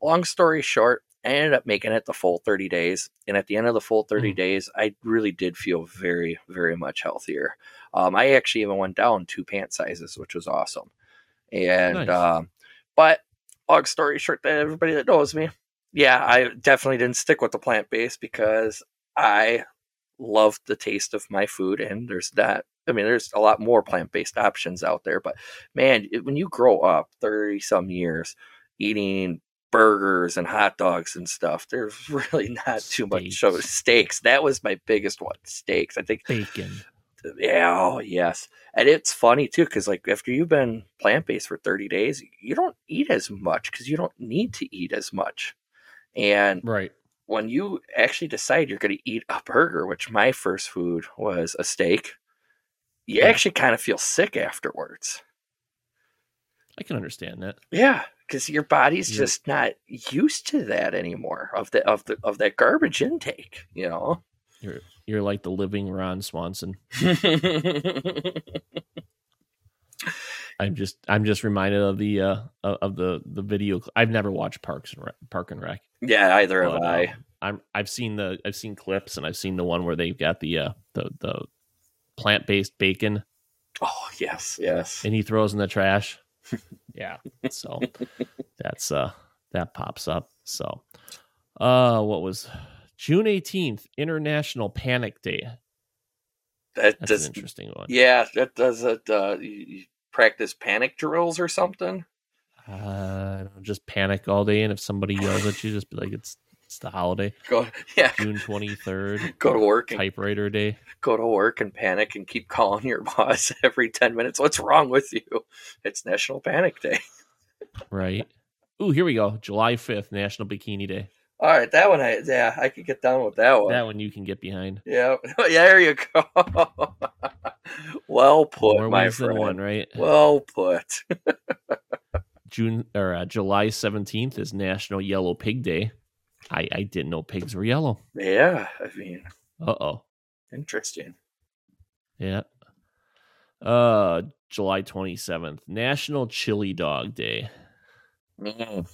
Long story short, I ended up making it the full thirty days. And at the end of the full thirty mm. days, I really did feel very, very much healthier. Um, I actually even went down two pant sizes, which was awesome. And, nice. um, but long story short, that everybody that knows me, yeah, I definitely didn't stick with the plant-based because I loved the taste of my food. And there's that. I mean, there's a lot more plant-based options out there, but man, it, when you grow up thirty some years eating burgers and hot dogs and stuff, there's really not too much of steaks. That was my biggest one. Steaks. I think bacon. Yeah. Oh, yes. And it's funny too. Cause like after you've been plant-based for thirty days, you don't eat as much cause you don't need to eat as much. And right. when you actually decide you're going to eat a burger, which my first food was a steak, you yeah. actually kind of feel sick afterwards. I can understand that. Yeah. Because your body's yeah. just not used to that anymore of the of the of that garbage intake, you know. You're you're like the living Ron Swanson. I'm just I'm just reminded of the uh, of the the video. I've never watched Parks and Rec, Park and Rec. Yeah, either have I. Uh, I'm I've seen the I've seen clips and I've seen the one where they've got the uh, the the plant-based bacon. Oh yes, yes. And he throws in the trash. Yeah, so that's uh that pops up. So uh what was June eighteenth, International Panic Day. That that's does, an interesting one. Yeah, that does it. Uh, you practice panic drills or something? Uh, just panic all day, and if somebody yells at you, just be like, "It's it's the holiday." Go, yeah, June twenty-third. Go to work. Typewriter and, Day. Go to work and panic and keep calling your boss every ten minutes. What's wrong with you? It's National Panic Day. Right. Ooh, here we go. July fifth, National Bikini Day. All right, that one, I yeah, I could get down with that one. That one you can get behind. Yeah, yeah, there you go. Well put, More my friend. One, right? Well put. June or uh, July seventeenth is National Yellow Pig Day. I, I didn't know pigs were yellow. Yeah, I mean. Uh oh. Interesting. Yeah. Uh, July twenty-seventh, National Chili Dog Day. Mm.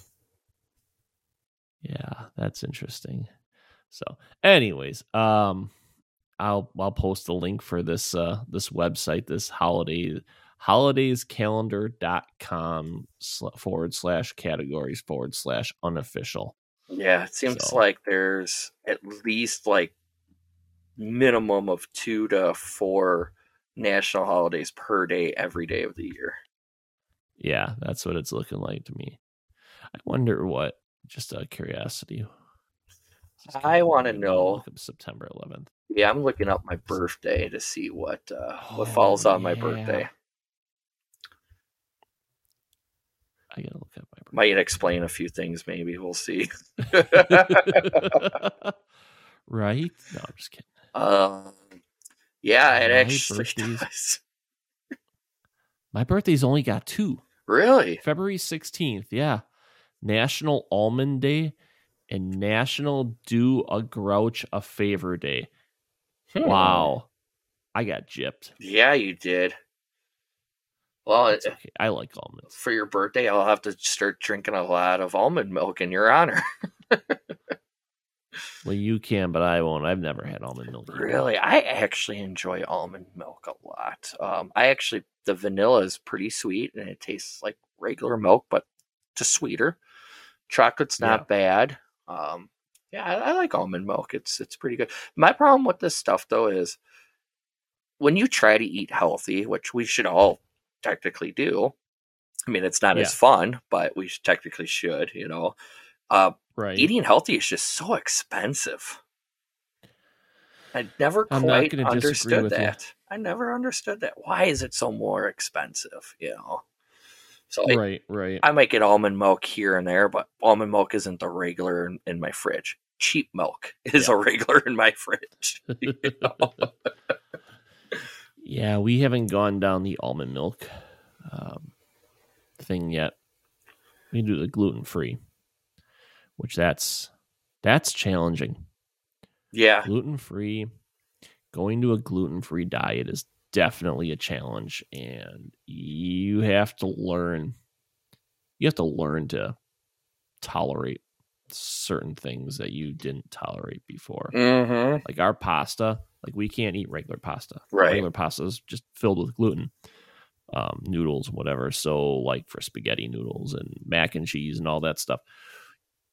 Yeah, that's interesting. So, anyways, um, I'll I'll post a link for this uh this website, this holiday holidays calendar dot com forward slash categories forward slash unofficial. Yeah, it seems so. Like there's at least like minimum of two to four national holidays per day every day of the year. Yeah, that's what it's looking like to me. I wonder what. Just out of curiosity. Just I want to know. September eleventh. Yeah, I'm looking up my birthday to see what uh, oh, what falls on yeah. my birthday. I gotta look up my birthday. Might explain a few things, maybe. We'll see. Right? No, I'm just kidding. Um, yeah, it my actually does. My birthday's only got two. Really? February sixteenth, yeah. National Almond Day and National Do a Grouch a Favor Day. Hmm. Wow. I got gypped. Yeah, you did. Well, it, okay. I like almonds. For your birthday, I'll have to start drinking a lot of almond milk in your honor. Well, you can, but I won't. I've never had almond milk either. Really? I actually enjoy almond milk a lot. Um, I actually, the vanilla is pretty sweet and it tastes like regular milk, but just sweeter. Chocolate's not yeah. bad. Um, yeah, I, I like almond milk. It's it's pretty good. My problem with this stuff, though, is when you try to eat healthy, which we should all technically do. I mean, it's not yeah. as fun, but we should, technically should, you know. Uh, right. Eating healthy is just so expensive. I never I'm quite understood that. You. I never understood that. Why is it so more expensive, you know? So I, right, right. I might get almond milk here and there, but almond milk isn't the regular in, in my fridge. cheap milk is yeah. a regular in my fridge. You know? Yeah, we haven't gone down the almond milk um, thing yet. We do the gluten free, which that's that's challenging. Yeah, gluten free. Going to a gluten free diet is definitely a challenge, and you have to learn. You have to learn to tolerate certain things that you didn't tolerate before. Mm-hmm. Like our pasta, like we can't eat regular pasta. Right. Regular pasta is just filled with gluten, um, noodles, whatever. So like for spaghetti noodles and mac and cheese and all that stuff,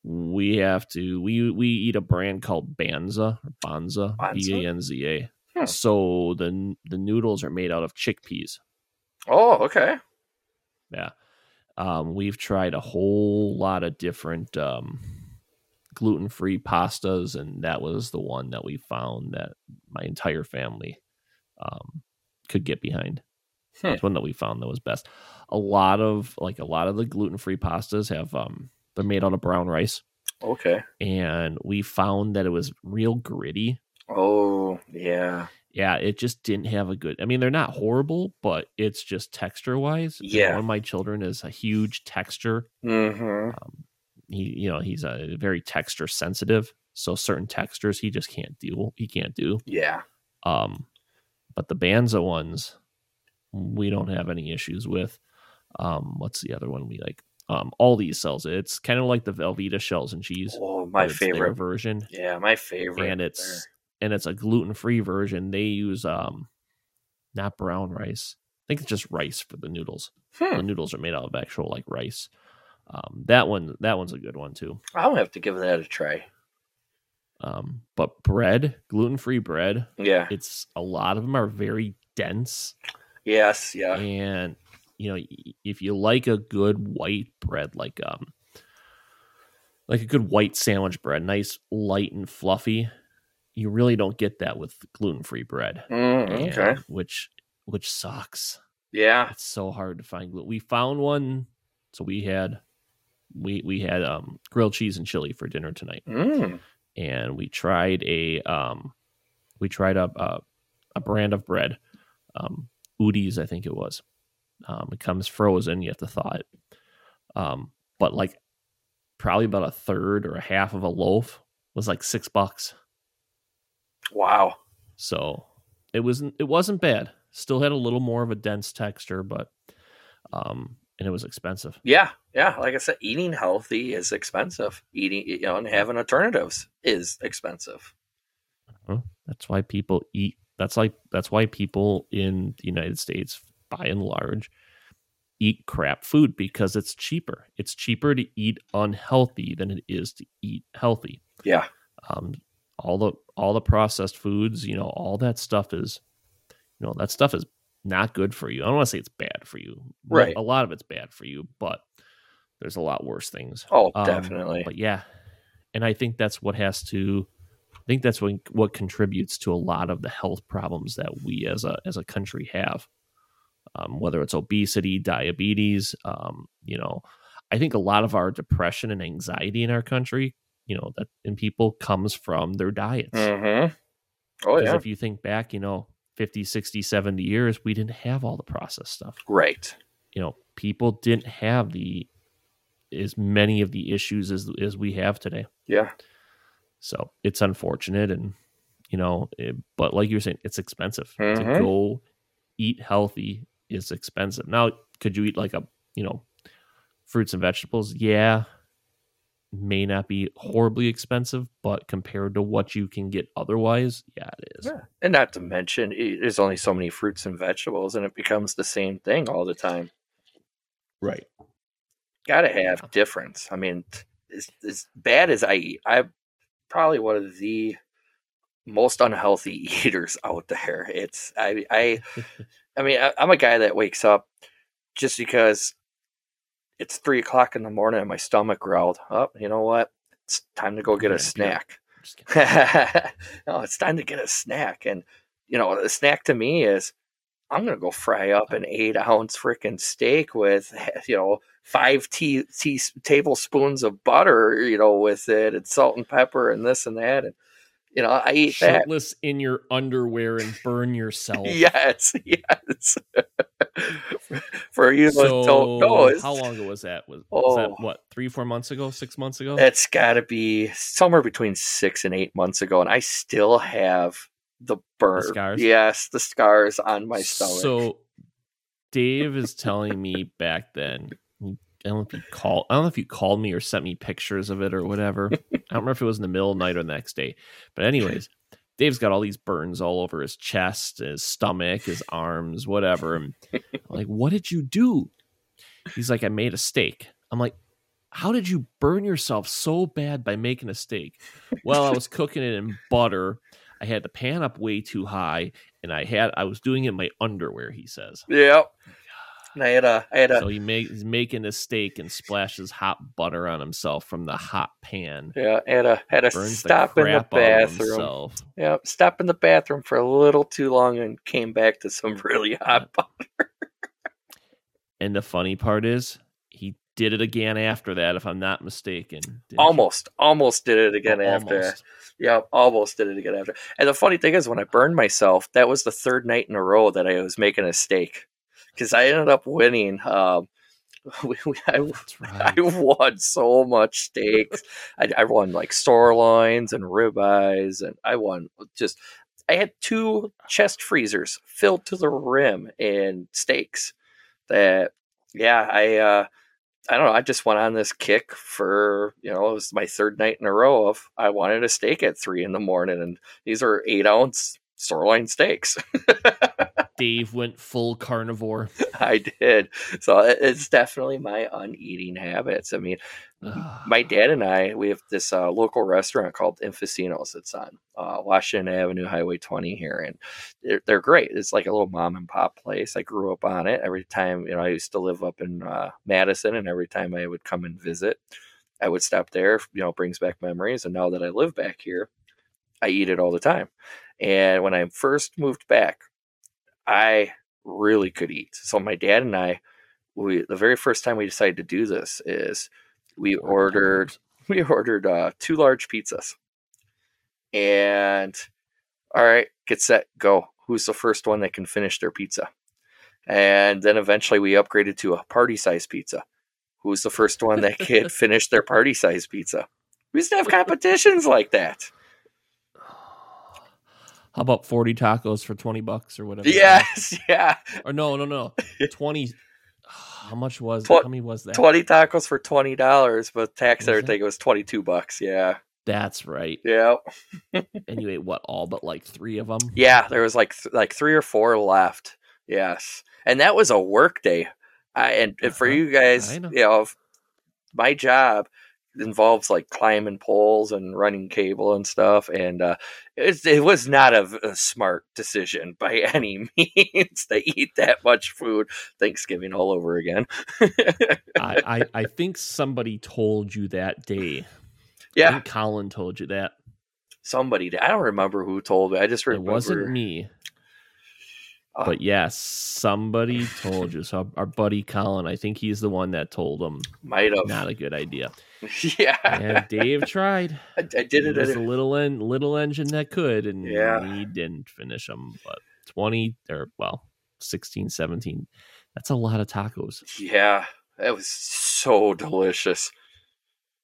we have to, we, we eat a brand called Banza or Banza, B A N Z A. Hmm. So the, the noodles are made out of chickpeas. Oh, okay. Yeah. Um, we've tried a whole lot of different um, gluten-free pastas, and that was the one that we found that my entire family um, could get behind. Hmm. That's one that we found that was best. A lot of like a lot of the gluten-free pastas have um, they're made out of brown rice. Okay, and we found that it was real gritty. Oh yeah, yeah. It just didn't have a good. I mean, they're not horrible, but it's just texture wise. Yeah, and one of my children is a huge texture. Mm-hmm. Um, he, you know, he's a very texture sensitive. So certain textures he just can't do. He can't do. Yeah. Um, but the Banza ones, we don't have any issues with. Um, what's the other one we like? Um, Aldi sells it. It's kind of like the Velveeta shells and cheese. Oh, my favorite version. Yeah, my favorite. And it's. There. And it's a gluten-free version. They use um, not brown rice. I think it's just rice for the noodles. Hmm. The noodles are made out of actual like rice. Um, that one, that one's a good one too. I'll have to give that a try. Um, but bread, gluten-free bread. Yeah, it's a lot of them are very dense. Yes, yeah. And you know, if you like a good white bread, like um, like a good white sandwich bread, nice, light and fluffy. You really don't get that with gluten-free bread, mm, okay. and, which which sucks. Yeah, it's so hard to find gluten. We found one, so we had we we had um, grilled cheese and chili for dinner tonight, mm. and we tried a um, we tried a, a a brand of bread, um, Udi's, I think it was. Um, it comes frozen; you have to thaw it. Um, but like probably about a third or a half of a loaf was like six bucks. Wow. So it wasn't it wasn't bad. Still had a little more of a dense texture, but um and it was expensive. Yeah, yeah. Like I said, eating healthy is expensive. Eating you know, and having alternatives is expensive. Well, that's why people eat that's like that's why people in the United States by and large eat crap food because it's cheaper. It's cheaper to eat unhealthy than it is to eat healthy. Yeah. Um All the all the processed foods, you know, all that stuff is, you know, that stuff is not good for you. I don't want to say it's bad for you. Right. A lot of it's bad for you, but there's a lot worse things. Oh, um, definitely. But yeah. And I think that's what has to, I think that's what, what contributes to a lot of the health problems that we as a as a country have, um, whether it's obesity, diabetes, um, you know, I think a lot of our depression and anxiety in our country you know, that in people comes from their diets. Mm-hmm. Oh, yeah. If you think back, you know, fifty, sixty, seventy years, we didn't have all the processed stuff. Right. You know, people didn't have the, as many of the issues as, as we have today. Yeah. So it's unfortunate. And, you know, it, but like you were saying, it's expensive. Mm-hmm. To go eat healthy is expensive. Now, could you eat like a, you know, fruits and vegetables? Yeah. May not be horribly expensive, but compared to what you can get otherwise, yeah, it is. Yeah. And not to mention, it, there's only so many fruits and vegetables, and it becomes the same thing all the time. Right. Got to have yeah. difference. I mean, as, as bad as I eat, I'm probably one of the most unhealthy eaters out there. It's I I, I mean, I, I'm a guy that wakes up just because. It's three o'clock in the morning and my stomach growled. Oh, you know what? It's time to go get a snack. No, it's time to get a snack. And, you know, a snack to me is I'm going to go fry up an eight ounce freaking steak with, you know, five tea, tea, tablespoons of butter, you know, with it, and salt and pepper and this and that. And, you know, I eat shirtless that. Shirtless in your underwear and burn yourself. Yes, yes. For you so, don't know. How long ago was that? Was, oh, was that, what, three, four months ago, six months ago? That's got to be somewhere between six and eight months ago. And I still have the burn. The scars? Yes, the scars on my stomach. So Dave is telling me back then, I don't know if you call. I don't know if you called me or sent me pictures of it or whatever. I don't remember if it was in the middle of the night or the next day. But anyways, Dave's got all these burns all over his chest, his stomach, his arms, whatever. And I'm like, what did you do? He's like, I made a steak. I'm like, how did you burn yourself so bad by making a steak? Well, I was cooking it in butter. I had the pan up way too high, and I had I was doing it in my underwear. He says, "Yep." And I had a, I had a. So he makes he's making a steak and splashes hot butter on himself from the hot pan. Yeah, had a had a Burns stop the in the bathroom. Yeah, stop in the bathroom for a little too long and came back to some really hot yeah. butter. And the funny part is, he did it again after that, if I'm not mistaken. Almost, you? almost did it again oh, after. Almost. Yeah, almost did it again after. And the funny thing is, when I burned myself, that was the third night in a row that I was making a steak. Because I ended up winning. Um, we, we, I, right. I won so much steaks. I, I won like sirloins and ribeyes, and I won just. I had two chest freezers filled to the rim in steaks. That yeah, I uh, I don't know. I just went on this kick for you know it was my third night in a row of I wanted a steak at three in the morning, and these are eight ounce sirloin steaks. Dave went full carnivore. I did. So it's definitely my uneating habits. I mean, my dad and I, we have this uh, local restaurant called Infocino's. It's on uh, Washington Avenue, Highway twenty here. And they're, they're great. It's like a little mom and pop place. I grew up on it. Every time, you know, I used to live up in uh, Madison, and every time I would come and visit, I would stop there, you know, brings back memories. And now that I live back here, I eat it all the time. And when I first moved back, I really could eat. So my dad and I, we the very first time we decided to do this is we ordered we ordered uh, two large pizzas. And all right, get set, go. Who's the first one that can finish their pizza? And then eventually we upgraded to a party size pizza. Who's the first one that can finish their party size pizza? We used to have competitions like that. How about forty tacos for twenty bucks or whatever? Yes, yeah. Or no, no, no. Twenty. How much was? Tw- how many was that? Twenty tacos for twenty dollars, but tax and everything. That? It was twenty-two bucks. Yeah, that's right. Yeah. And you ate what? All but like three of them. Yeah, there was like th- like three or four left. Yes, and that was a work day. I and, and for uh-huh. you guys, know. you know, my job involves like climbing poles and running cable and stuff, and uh it, it was not a, a smart decision by any means to eat that much food Thanksgiving all over again. I, I I think somebody told you that day. Yeah, I think Colin told you that. Somebody did. I don't remember who told me. I just remember it wasn't me. Uh, but yes, somebody told you. So our, our buddy Colin, I think he's the one that told him. Might have. Not a good idea. Yeah. And Dave tried. I, I did it. It was a little, en- little engine that could, and yeah. he didn't finish them. But twenty, or well, sixteen, seventeen, that's a lot of tacos. Yeah, that was so delicious.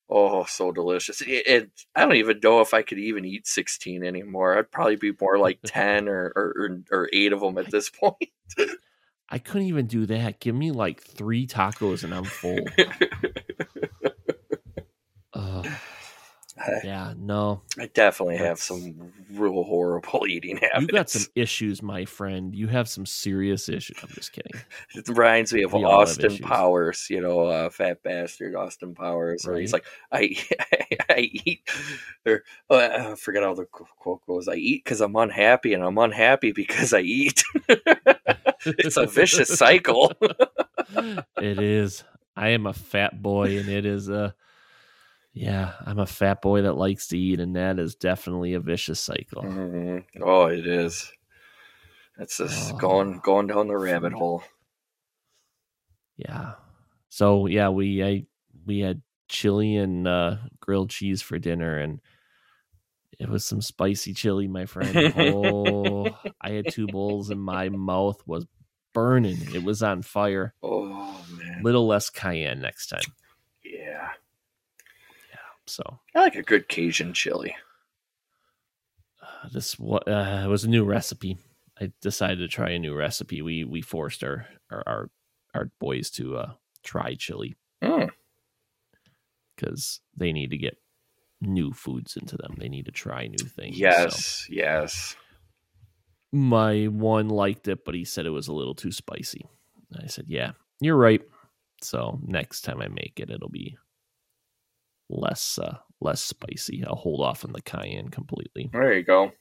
Oh, so delicious. It, it, I don't even know if I could even eat sixteen anymore. I'd probably be more like ten or, or, or eight of them at this point. I couldn't even do that. Give me like three tacos and I'm full. uh, I, yeah, no. I definitely have some real horrible eating habits. You've got some issues, my friend. You have some serious issues. I'm just kidding. It reminds me of we Austin Powers, you know, uh, fat bastard Austin Powers. Right? He's like, I, I, I eat, or uh, I forget how the quote goes. I eat because I'm unhappy, and I'm unhappy because I eat. It's a vicious cycle. It is. I am a fat boy, and it is a. Yeah, I'm a fat boy that likes to eat, and that is definitely a vicious cycle. Mm-hmm. Oh, it is. It's just uh, going going down the rabbit hole. Yeah. So yeah, we I, we had chili and uh, grilled cheese for dinner, and it was some spicy chili, my friend. Oh, I had two bowls, and my mouth was burning. It was on fire. Oh man! Little less cayenne next time. Yeah. Yeah. So I like a good Cajun chili. Uh, this uh, was a new recipe. I decided to try a new recipe. We we forced our our our, our boys to uh, try chili because mm. they need to get new foods into them. They need to try new things. Yes, so. yes. My one liked it, but he said it was a little too spicy. And I said, "Yeah, you're right." So next time I make it, it'll be less uh, less spicy. I'll hold off on the cayenne completely. There you go.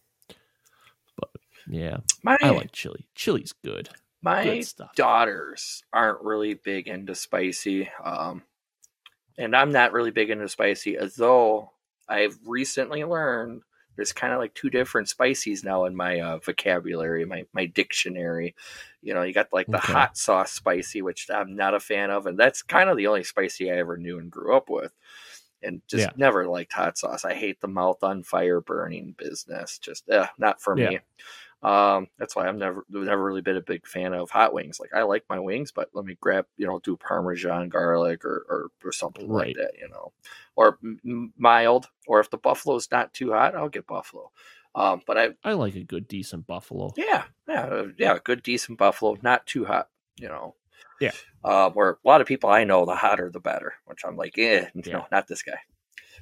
But yeah, my, I like chili. Chili's good. My good stuff. Daughters aren't really big into spicy, um, and I'm not really big into spicy. Although I've recently learned there's kind of like two different spices now in my uh, vocabulary, my my dictionary. You know, you got like the okay. hot sauce spicy, which I'm not a fan of, and that's kind of the only spicy I ever knew and grew up with, and just yeah. never liked hot sauce. I hate the mouth on fire burning business. Just eh, not for yeah. me. Um, that's why I've never, never really been a big fan of hot wings. Like I like my wings, but let me grab, you know, do Parmesan garlic or, or, or something right. like that, you know, or m- mild, or if the buffalo's not too hot, I'll get buffalo. Um, but I, I like a good, decent buffalo. Yeah. Yeah. Yeah. Good, decent buffalo, not too hot, you know? Yeah. Um, where a lot of people I know, the hotter, the better, which I'm like, eh, yeah. no, not this guy,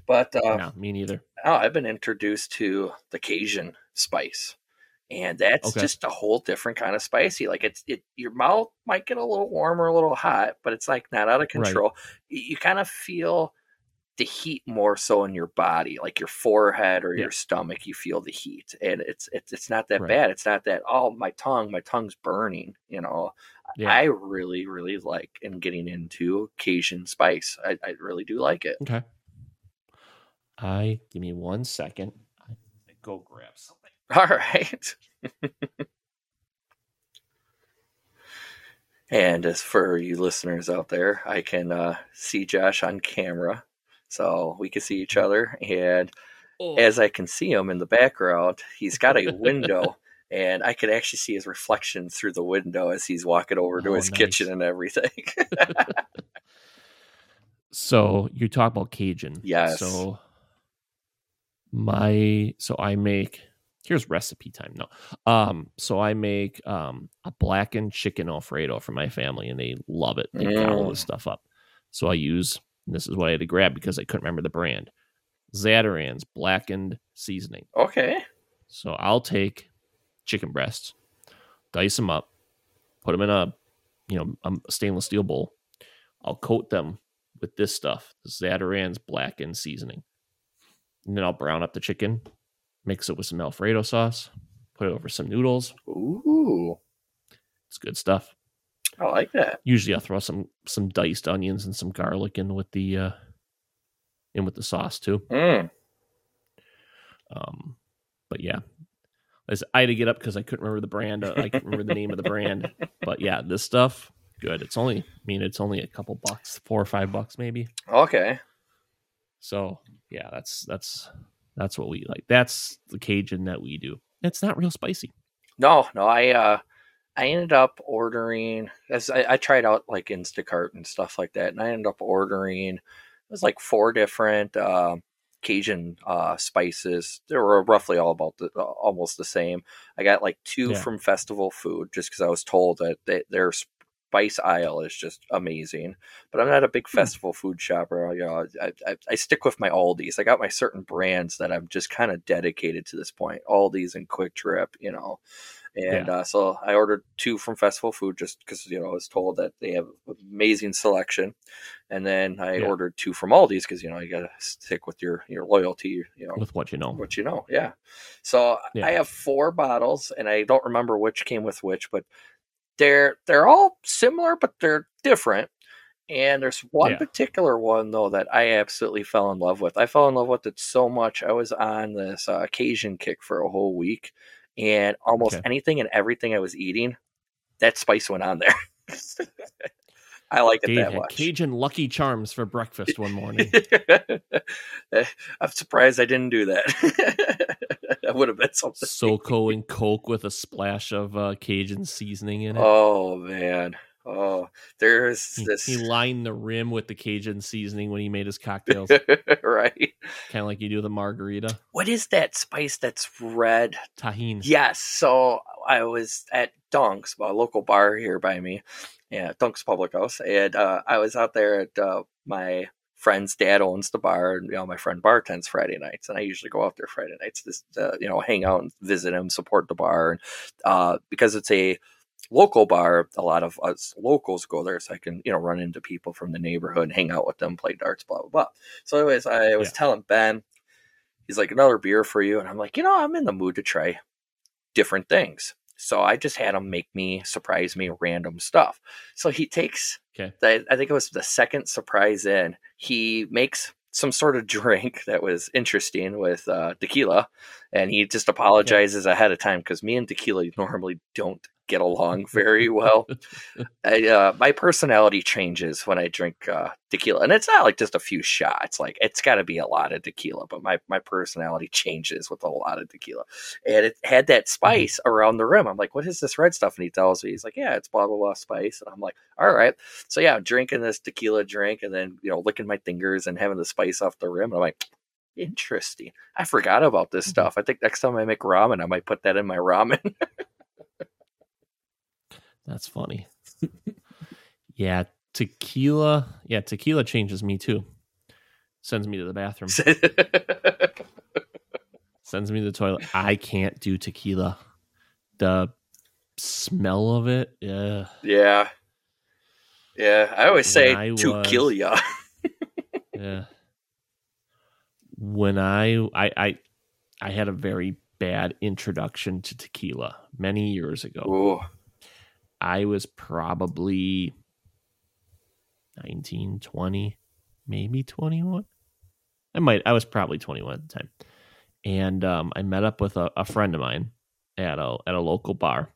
but, um, no, me neither. Oh, I've been introduced to the Cajun spice. And that's okay. just a whole different kind of spicy. Like it's, it, your mouth might get a little warm or a little hot, but it's like not out of control. Right. You, you kind of feel the heat more so in your body, like your forehead or yeah. your stomach. You feel the heat, and it's it's it's not that right. bad. It's not that oh my tongue, my tongue's burning. You know, yeah. I really really like and getting into Cajun spice. I, I really do like it. Okay. I give me one second. I go grab something. All right. And as for you listeners out there, I can uh, see Josh on camera, so we can see each other. And oh. as I can see him in the background, he's got a window, and I could actually see his reflection through the window as he's walking over to oh, his nice. kitchen and everything. So you talk about Cajun. Yes. So my, so I make... Here's recipe time. No. Um, so I make um, a blackened chicken Alfredo for my family, and they love it. They got mm. all this stuff up. So I use, and this is what I had to grab because I couldn't remember the brand, Zatarain's blackened seasoning. Okay. So I'll take chicken breasts, dice them up, put them in a, you know, a stainless steel bowl. I'll coat them with this stuff, Zatarain's blackened seasoning. And then I'll brown up the chicken. Mix it with some Alfredo sauce. Put it over some noodles. Ooh. It's good stuff. I like that. Usually I'll throw some some diced onions and some garlic in with the uh, in with the sauce too. Mm. Um, but yeah. I had to get up because I couldn't remember the brand. I couldn't remember the name of the brand. But yeah, this stuff, good. It's only, I mean, it's only a couple bucks, four or five bucks maybe. Okay. So yeah, that's that's... That's what we like. That's the Cajun that we do. It's not real spicy. No, no. I uh, I ended up ordering. As I, I tried out like Instacart and stuff like that, and I ended up ordering. It was like four different uh, Cajun uh, spices. They were roughly all about the, uh, almost the same. I got like two yeah. from Festival Food just because I was told that they, they're. Spice aisle is just amazing, but I'm not a big festival food shopper. You know, I, I, I stick with my Aldi's. I got my certain brands that I'm just kind of dedicated to this point. Aldi's and Quick Trip, you know. And yeah. uh, so I ordered two from Festival Food just because, you know, I was told that they have amazing selection. And then I yeah. ordered two from Aldi's because, you know, you got to stick with your, your loyalty, you know. With what you know. What you know, yeah. So yeah. I have four bottles, and I don't remember which came with which, but They're they're all similar, but they're different. And there's one yeah. particular one, though, that I absolutely fell in love with. I fell in love with it so much. I was on this uh, Cajun kick for a whole week. and almost okay. anything and everything I was eating, that spice went on there. I like it Dave that had much. Cajun Lucky Charms for breakfast one morning. I'm surprised I didn't do that. That would have been something. SoCo and Coke with a splash of uh, Cajun seasoning in it. Oh, man. Oh, there's this. He lined the rim with the Cajun seasoning when he made his cocktails. Right. Kind of like you do the margarita. What is that spice that's red? Tajin. Yes. So I was at Donk's, a local bar here by me. Yeah, Donk's Public House. And uh, I was out there at uh, my friend's dad owns the bar. And, you know, my friend bartends Friday nights. And I usually go out there Friday nights, just, uh, you know, hang out and visit him, support the bar. And, uh, because it's a local bar, a lot of us locals go there, so I can, you know, run into people from the neighborhood, hang out with them, play darts, blah blah blah. So anyways, I was yeah. telling Ben, he's like, another beer for you, and I'm like, you know, I'm in the mood to try different things. So I just had him make me, surprise me, random stuff. So he takes okay the, I think it was the second surprise in, he makes some sort of drink that was interesting with uh, tequila, and he just apologizes yeah. ahead of time because me and tequila normally don't get along very well. I, uh, my personality changes when I drink uh, tequila, and it's not like just a few shots. Like, it's got to be a lot of tequila, but my, my personality changes with a lot of tequila, and it had that spice mm-hmm. around the rim. I'm like, what is this red stuff? And he tells me, he's like, yeah, it's blah blah blah spice. And I'm like, all right. So yeah, I'm drinking this tequila drink, and then, you know, licking my fingers and having the spice off the rim. And I'm like, interesting. I forgot about this mm-hmm. stuff. I think next time I make ramen, I might put that in my ramen. That's funny. Yeah, tequila. Yeah, tequila changes me too. Sends me to the bathroom. Sends me to the toilet. I can't do tequila. The smell of it. Yeah. Yeah. Yeah. I always when say I to was, kill ya. Yeah. When I, I I I had a very bad introduction to tequila many years ago. Ooh. I was probably nineteen, twenty, maybe twenty-one. I might. I was probably twenty-one at the time. And um, I met up with a, a friend of mine at a at a local bar.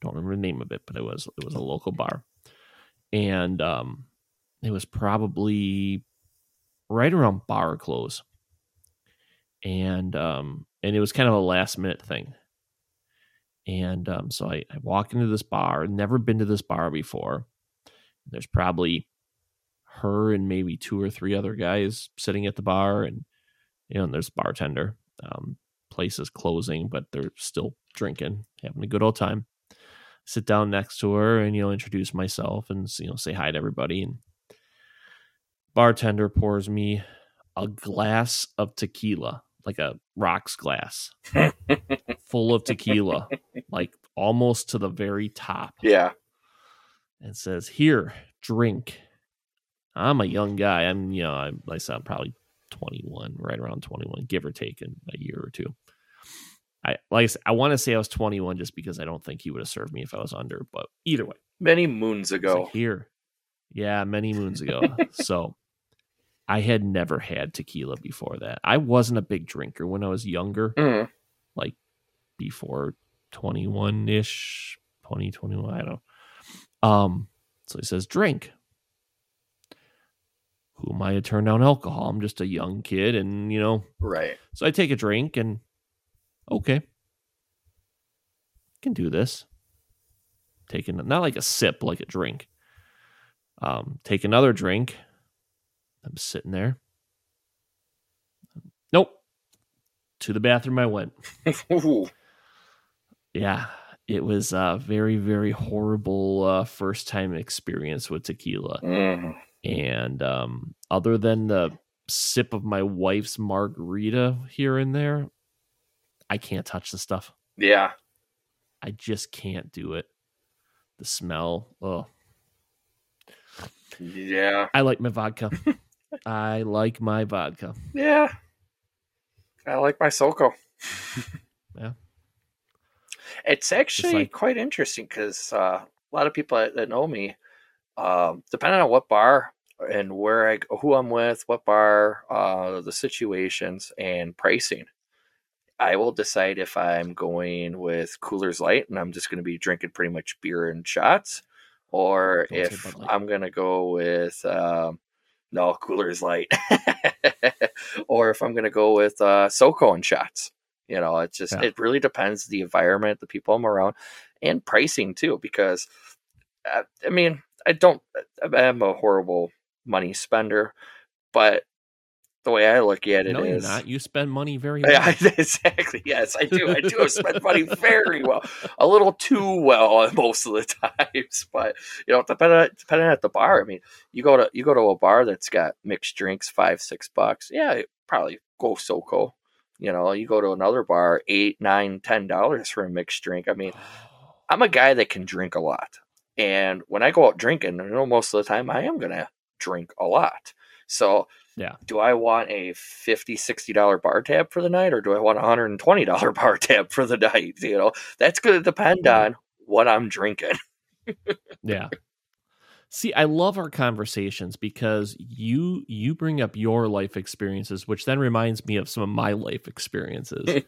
Don't remember the name of it, but it was it was a local bar. And um, it was probably right around bar close. And um, and it was kind of a last minute thing. And um, so I, I walk into this bar, never been to this bar before. There's probably her and maybe two or three other guys sitting at the bar. And, you know, and there's a bartender. Um, place is closing, but they're still drinking, having a good old time. Sit down next to her and, you know, introduce myself and, you know, say hi to everybody. And bartender pours me a glass of tequila, like a rocks glass full of tequila, like almost to the very top. Yeah. And says, here, drink. I'm a young guy. I'm, you know, I, I said I'm probably twenty-one, right around twenty-one, give or take in a year or two. I like I said, I want to say I was twenty-one just because I don't think he would have served me if I was under, but either way. Many moons ago. Like, here. Yeah, many moons ago. So I had never had tequila before that. I wasn't a big drinker when I was younger, mm. like before twenty-one-ish, twenty, twenty-one, I don't know. Um, so he says, drink. Who am I to turn down alcohol? I'm just a young kid and, you know. Right. So I take a drink and, okay, I can do this. Taking not like a sip, like a drink. Um, take another drink. I'm sitting there. Nope. To the bathroom I went. Yeah, it was a very, very horrible uh, first time experience with tequila. Mm. And um, other than the sip of my wife's margarita here and there, I can't touch the stuff. Yeah. I just can't do it. The smell. Oh, yeah. I like my vodka. I like my vodka. Yeah. I like my SoCo. Yeah. It's actually like, quite interesting because uh, a lot of people that, that know me, um, depending on what bar and where I, who I'm with, what bar, uh, the situations and pricing, I will decide if I'm going with Cooler's Light and I'm just going to be drinking pretty much beer and shots, or Don't if I'm going to go with um, no Cooler's Light, or if I'm going to go with uh, SoCo and shots. You know, it just yeah. it really depends the environment, the people I'm around, and pricing too. Because uh, I mean, I don't. I'm a horrible money spender, but. The way I look at it no, is... No, you're not. You spend money very well. Yeah, exactly. Yes, I do. I do spend money very well. A little too well most of the times. But, you know, depending, depending on the bar, I mean, you go to you go to a bar that's got mixed drinks, five, six bucks. Yeah, probably go SoCo. You know, you go to another bar, eight, nine, ten dollars for a mixed drink. I mean, I'm a guy that can drink a lot. And when I go out drinking, I know most of the time I am going to drink a lot. So... Yeah. Do I want a fifty dollars, sixty dollars bar tab for the night, or do I want a one hundred twenty dollars bar tab for the night? You know, that's going to depend on what I'm drinking. Yeah. See, I love our conversations because you you bring up your life experiences, which then reminds me of some of my life experiences.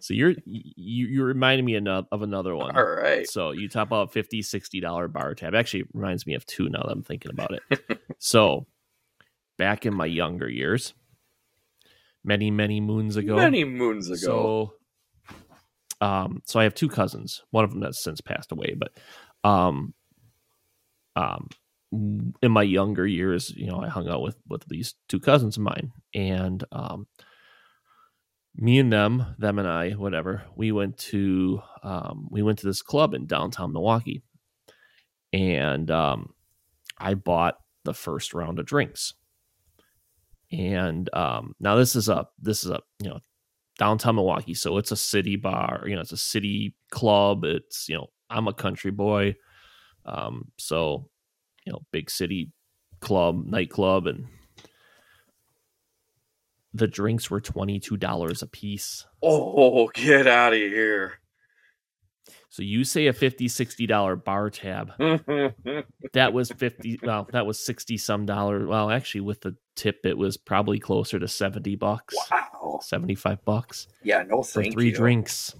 So you're you you reminded me of another one. All right. So you talk about fifty dollars, sixty dollars bar tab. Actually, it reminds me of two now that I'm thinking about it. So. Back in my younger years, many, many moons ago. Many moons ago. So, um, so I have two cousins. One of them has since passed away, but um, um, in my younger years, you know, I hung out with, with these two cousins of mine. And um, me and them, them and I, whatever, we went to um, we went to this club in downtown Milwaukee. And um, I bought the first round of drinks. And um, now this is a this is a you know downtown Milwaukee, so it's a city bar, you know, it's a city club. It's you know I'm a country boy, um, so you know big city club nightclub, and the drinks were twenty-two dollars a piece. Oh, get out of here! So you say a fifty dollars, sixty dollars bar tab. That was fifty. Well, that was sixty some dollars. Well, actually, with the tip, it was probably closer to seventy bucks. Wow, seventy-five bucks. Yeah, no, for thank three you. drinks.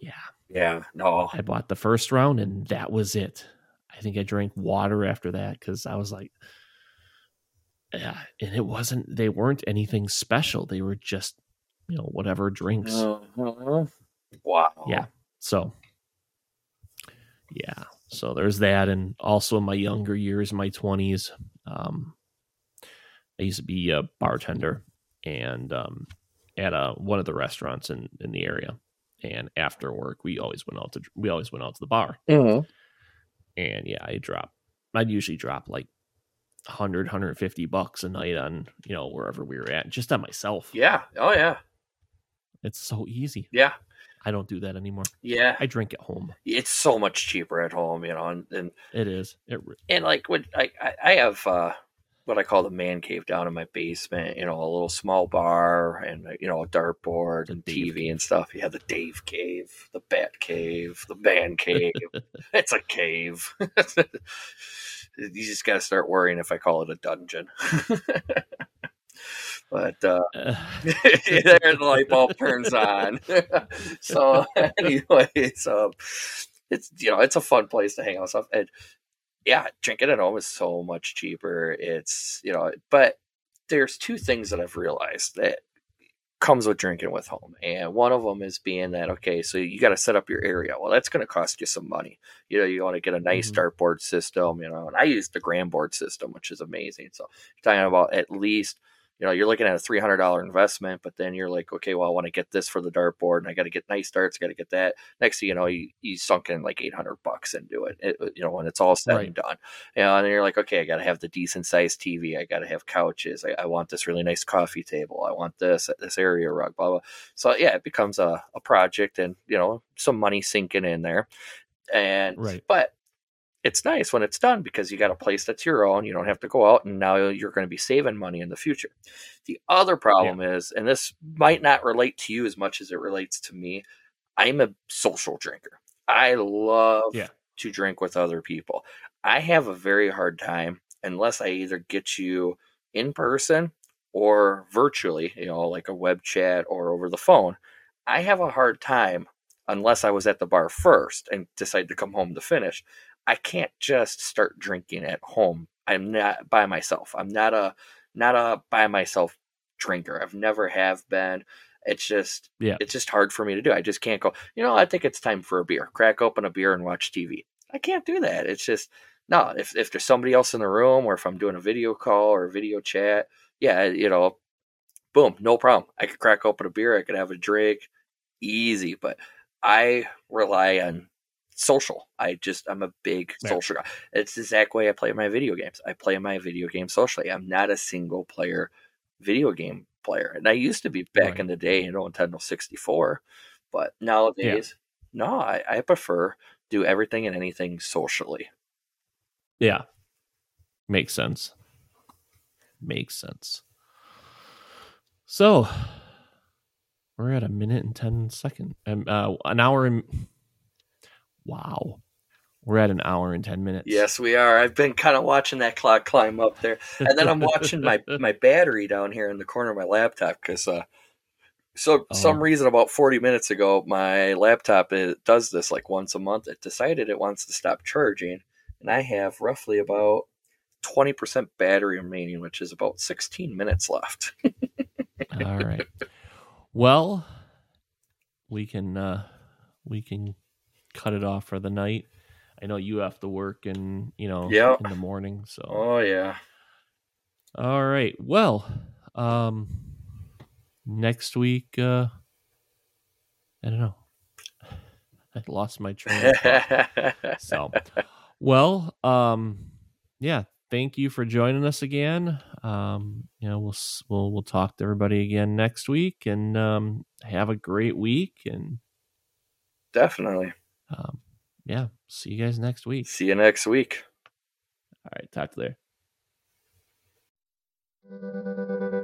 Yeah, yeah, no. I bought the first round, and that was it. I think I drank water after that because I was like, yeah, and it wasn't. They weren't anything special. They were just, you know, whatever drinks. Uh-huh. Wow. Yeah. So, yeah. So there's that. And also in my younger years, my twenties, um, I used to be a bartender and um, at a, one of the restaurants in, in the area. And after work, we always went out to we always went out to the bar. Mm-hmm. And yeah, I drop. I'd usually drop like one hundred, one hundred fifty bucks a night on you know wherever we were at, just on myself. Yeah. Oh yeah. It's so easy. Yeah. I don't do that anymore. Yeah. I drink at home. It's so much cheaper at home, you know, and, and it is. It re- and like when I, I have uh, what I call the man cave down in my basement, you know, a little small bar and, you know, a dartboard and T V cave. And stuff. You have the Dave cave, the bat cave, the man cave. It's a cave. You just got to start worrying if I call it a dungeon. But uh, uh. There the light bulb turns on. So anyway, it's um, it's you know it's a fun place to hang out stuff, and yeah, drinking at home is so much cheaper. It's you know, but there's two things that I've realized that comes with drinking with home, and one of them is being that okay, so you got to set up your area. Well, that's going to cost you some money. You know, you want to get a nice mm-hmm. dartboard system. You know, and I used the Gram board system, which is amazing. So you're talking about at least. You know, you're looking at a three hundred dollars investment, but then you're like, okay, well, I want to get this for the dartboard, and I got to get nice darts, got to get that. Next thing you know, you, you sunk in like eight hundred bucks into it, it you know, when it's all said right. and done. You know, and then you're like, okay, I got to have the decent sized T V. I got to have couches. I, I want this really nice coffee table. I want this, this area rug, blah, blah. So, yeah, it becomes a, a project and, you know, some money sinking in there. And, right. but, it's nice when it's done because you got a place that's your own. You don't have to go out, and now you're going to be saving money in the future. The other problem yeah. is, and this might not relate to you as much as it relates to me, I'm a social drinker. I love yeah. to drink with other people. I have a very hard time unless I either get you in person or virtually, you know, like a web chat or over the phone, I have a hard time, unless I was at the bar first and decide to come home to finish. I can't just start drinking at home. I'm not by myself. I'm not a not a by myself drinker. I've never have been. It's just yeah. it's just hard for me to do. I just can't go, you know, I think it's time for a beer. Crack open a beer and watch T V. I can't do that. It's just no, if if there's somebody else in the room, or if I'm doing a video call or a video chat, yeah, you know, boom, no problem. I could crack open a beer, I could have a drink, easy, but I rely on social. I just, I'm a big yeah. social guy. It's the exact way I play my video games. I play my video games socially. I'm not a single player video game player. And I used to be back right. in the day, you know, Nintendo sixty-four, but nowadays, yeah. no, I, I prefer do everything and anything socially. Yeah. Makes sense. Makes sense. So we're at a minute and ten seconds. Um, uh, an hour and... Wow. We're at an hour and ten minutes. Yes, we are. I've been kind of watching that clock climb up there. And then I'm watching my, my battery down here in the corner of my laptop because uh, so oh. some reason about forty minutes ago, my laptop, it does this like once a month. It decided it wants to stop charging. And I have roughly about twenty percent battery remaining, which is about sixteen minutes left. All right. Well, we can uh, we can cut it off for the night. I know you have to work in you know yeah. in the morning. So oh yeah. All right. Well, um, next week. Uh, I don't know. I lost my train of thought. So well, um, yeah. Thank you for joining us again. Um, you know, we'll, we'll, we'll talk to everybody again next week, and um, have a great week. And definitely. Um, yeah. See you guys next week. See you next week. All right. Talk to you later.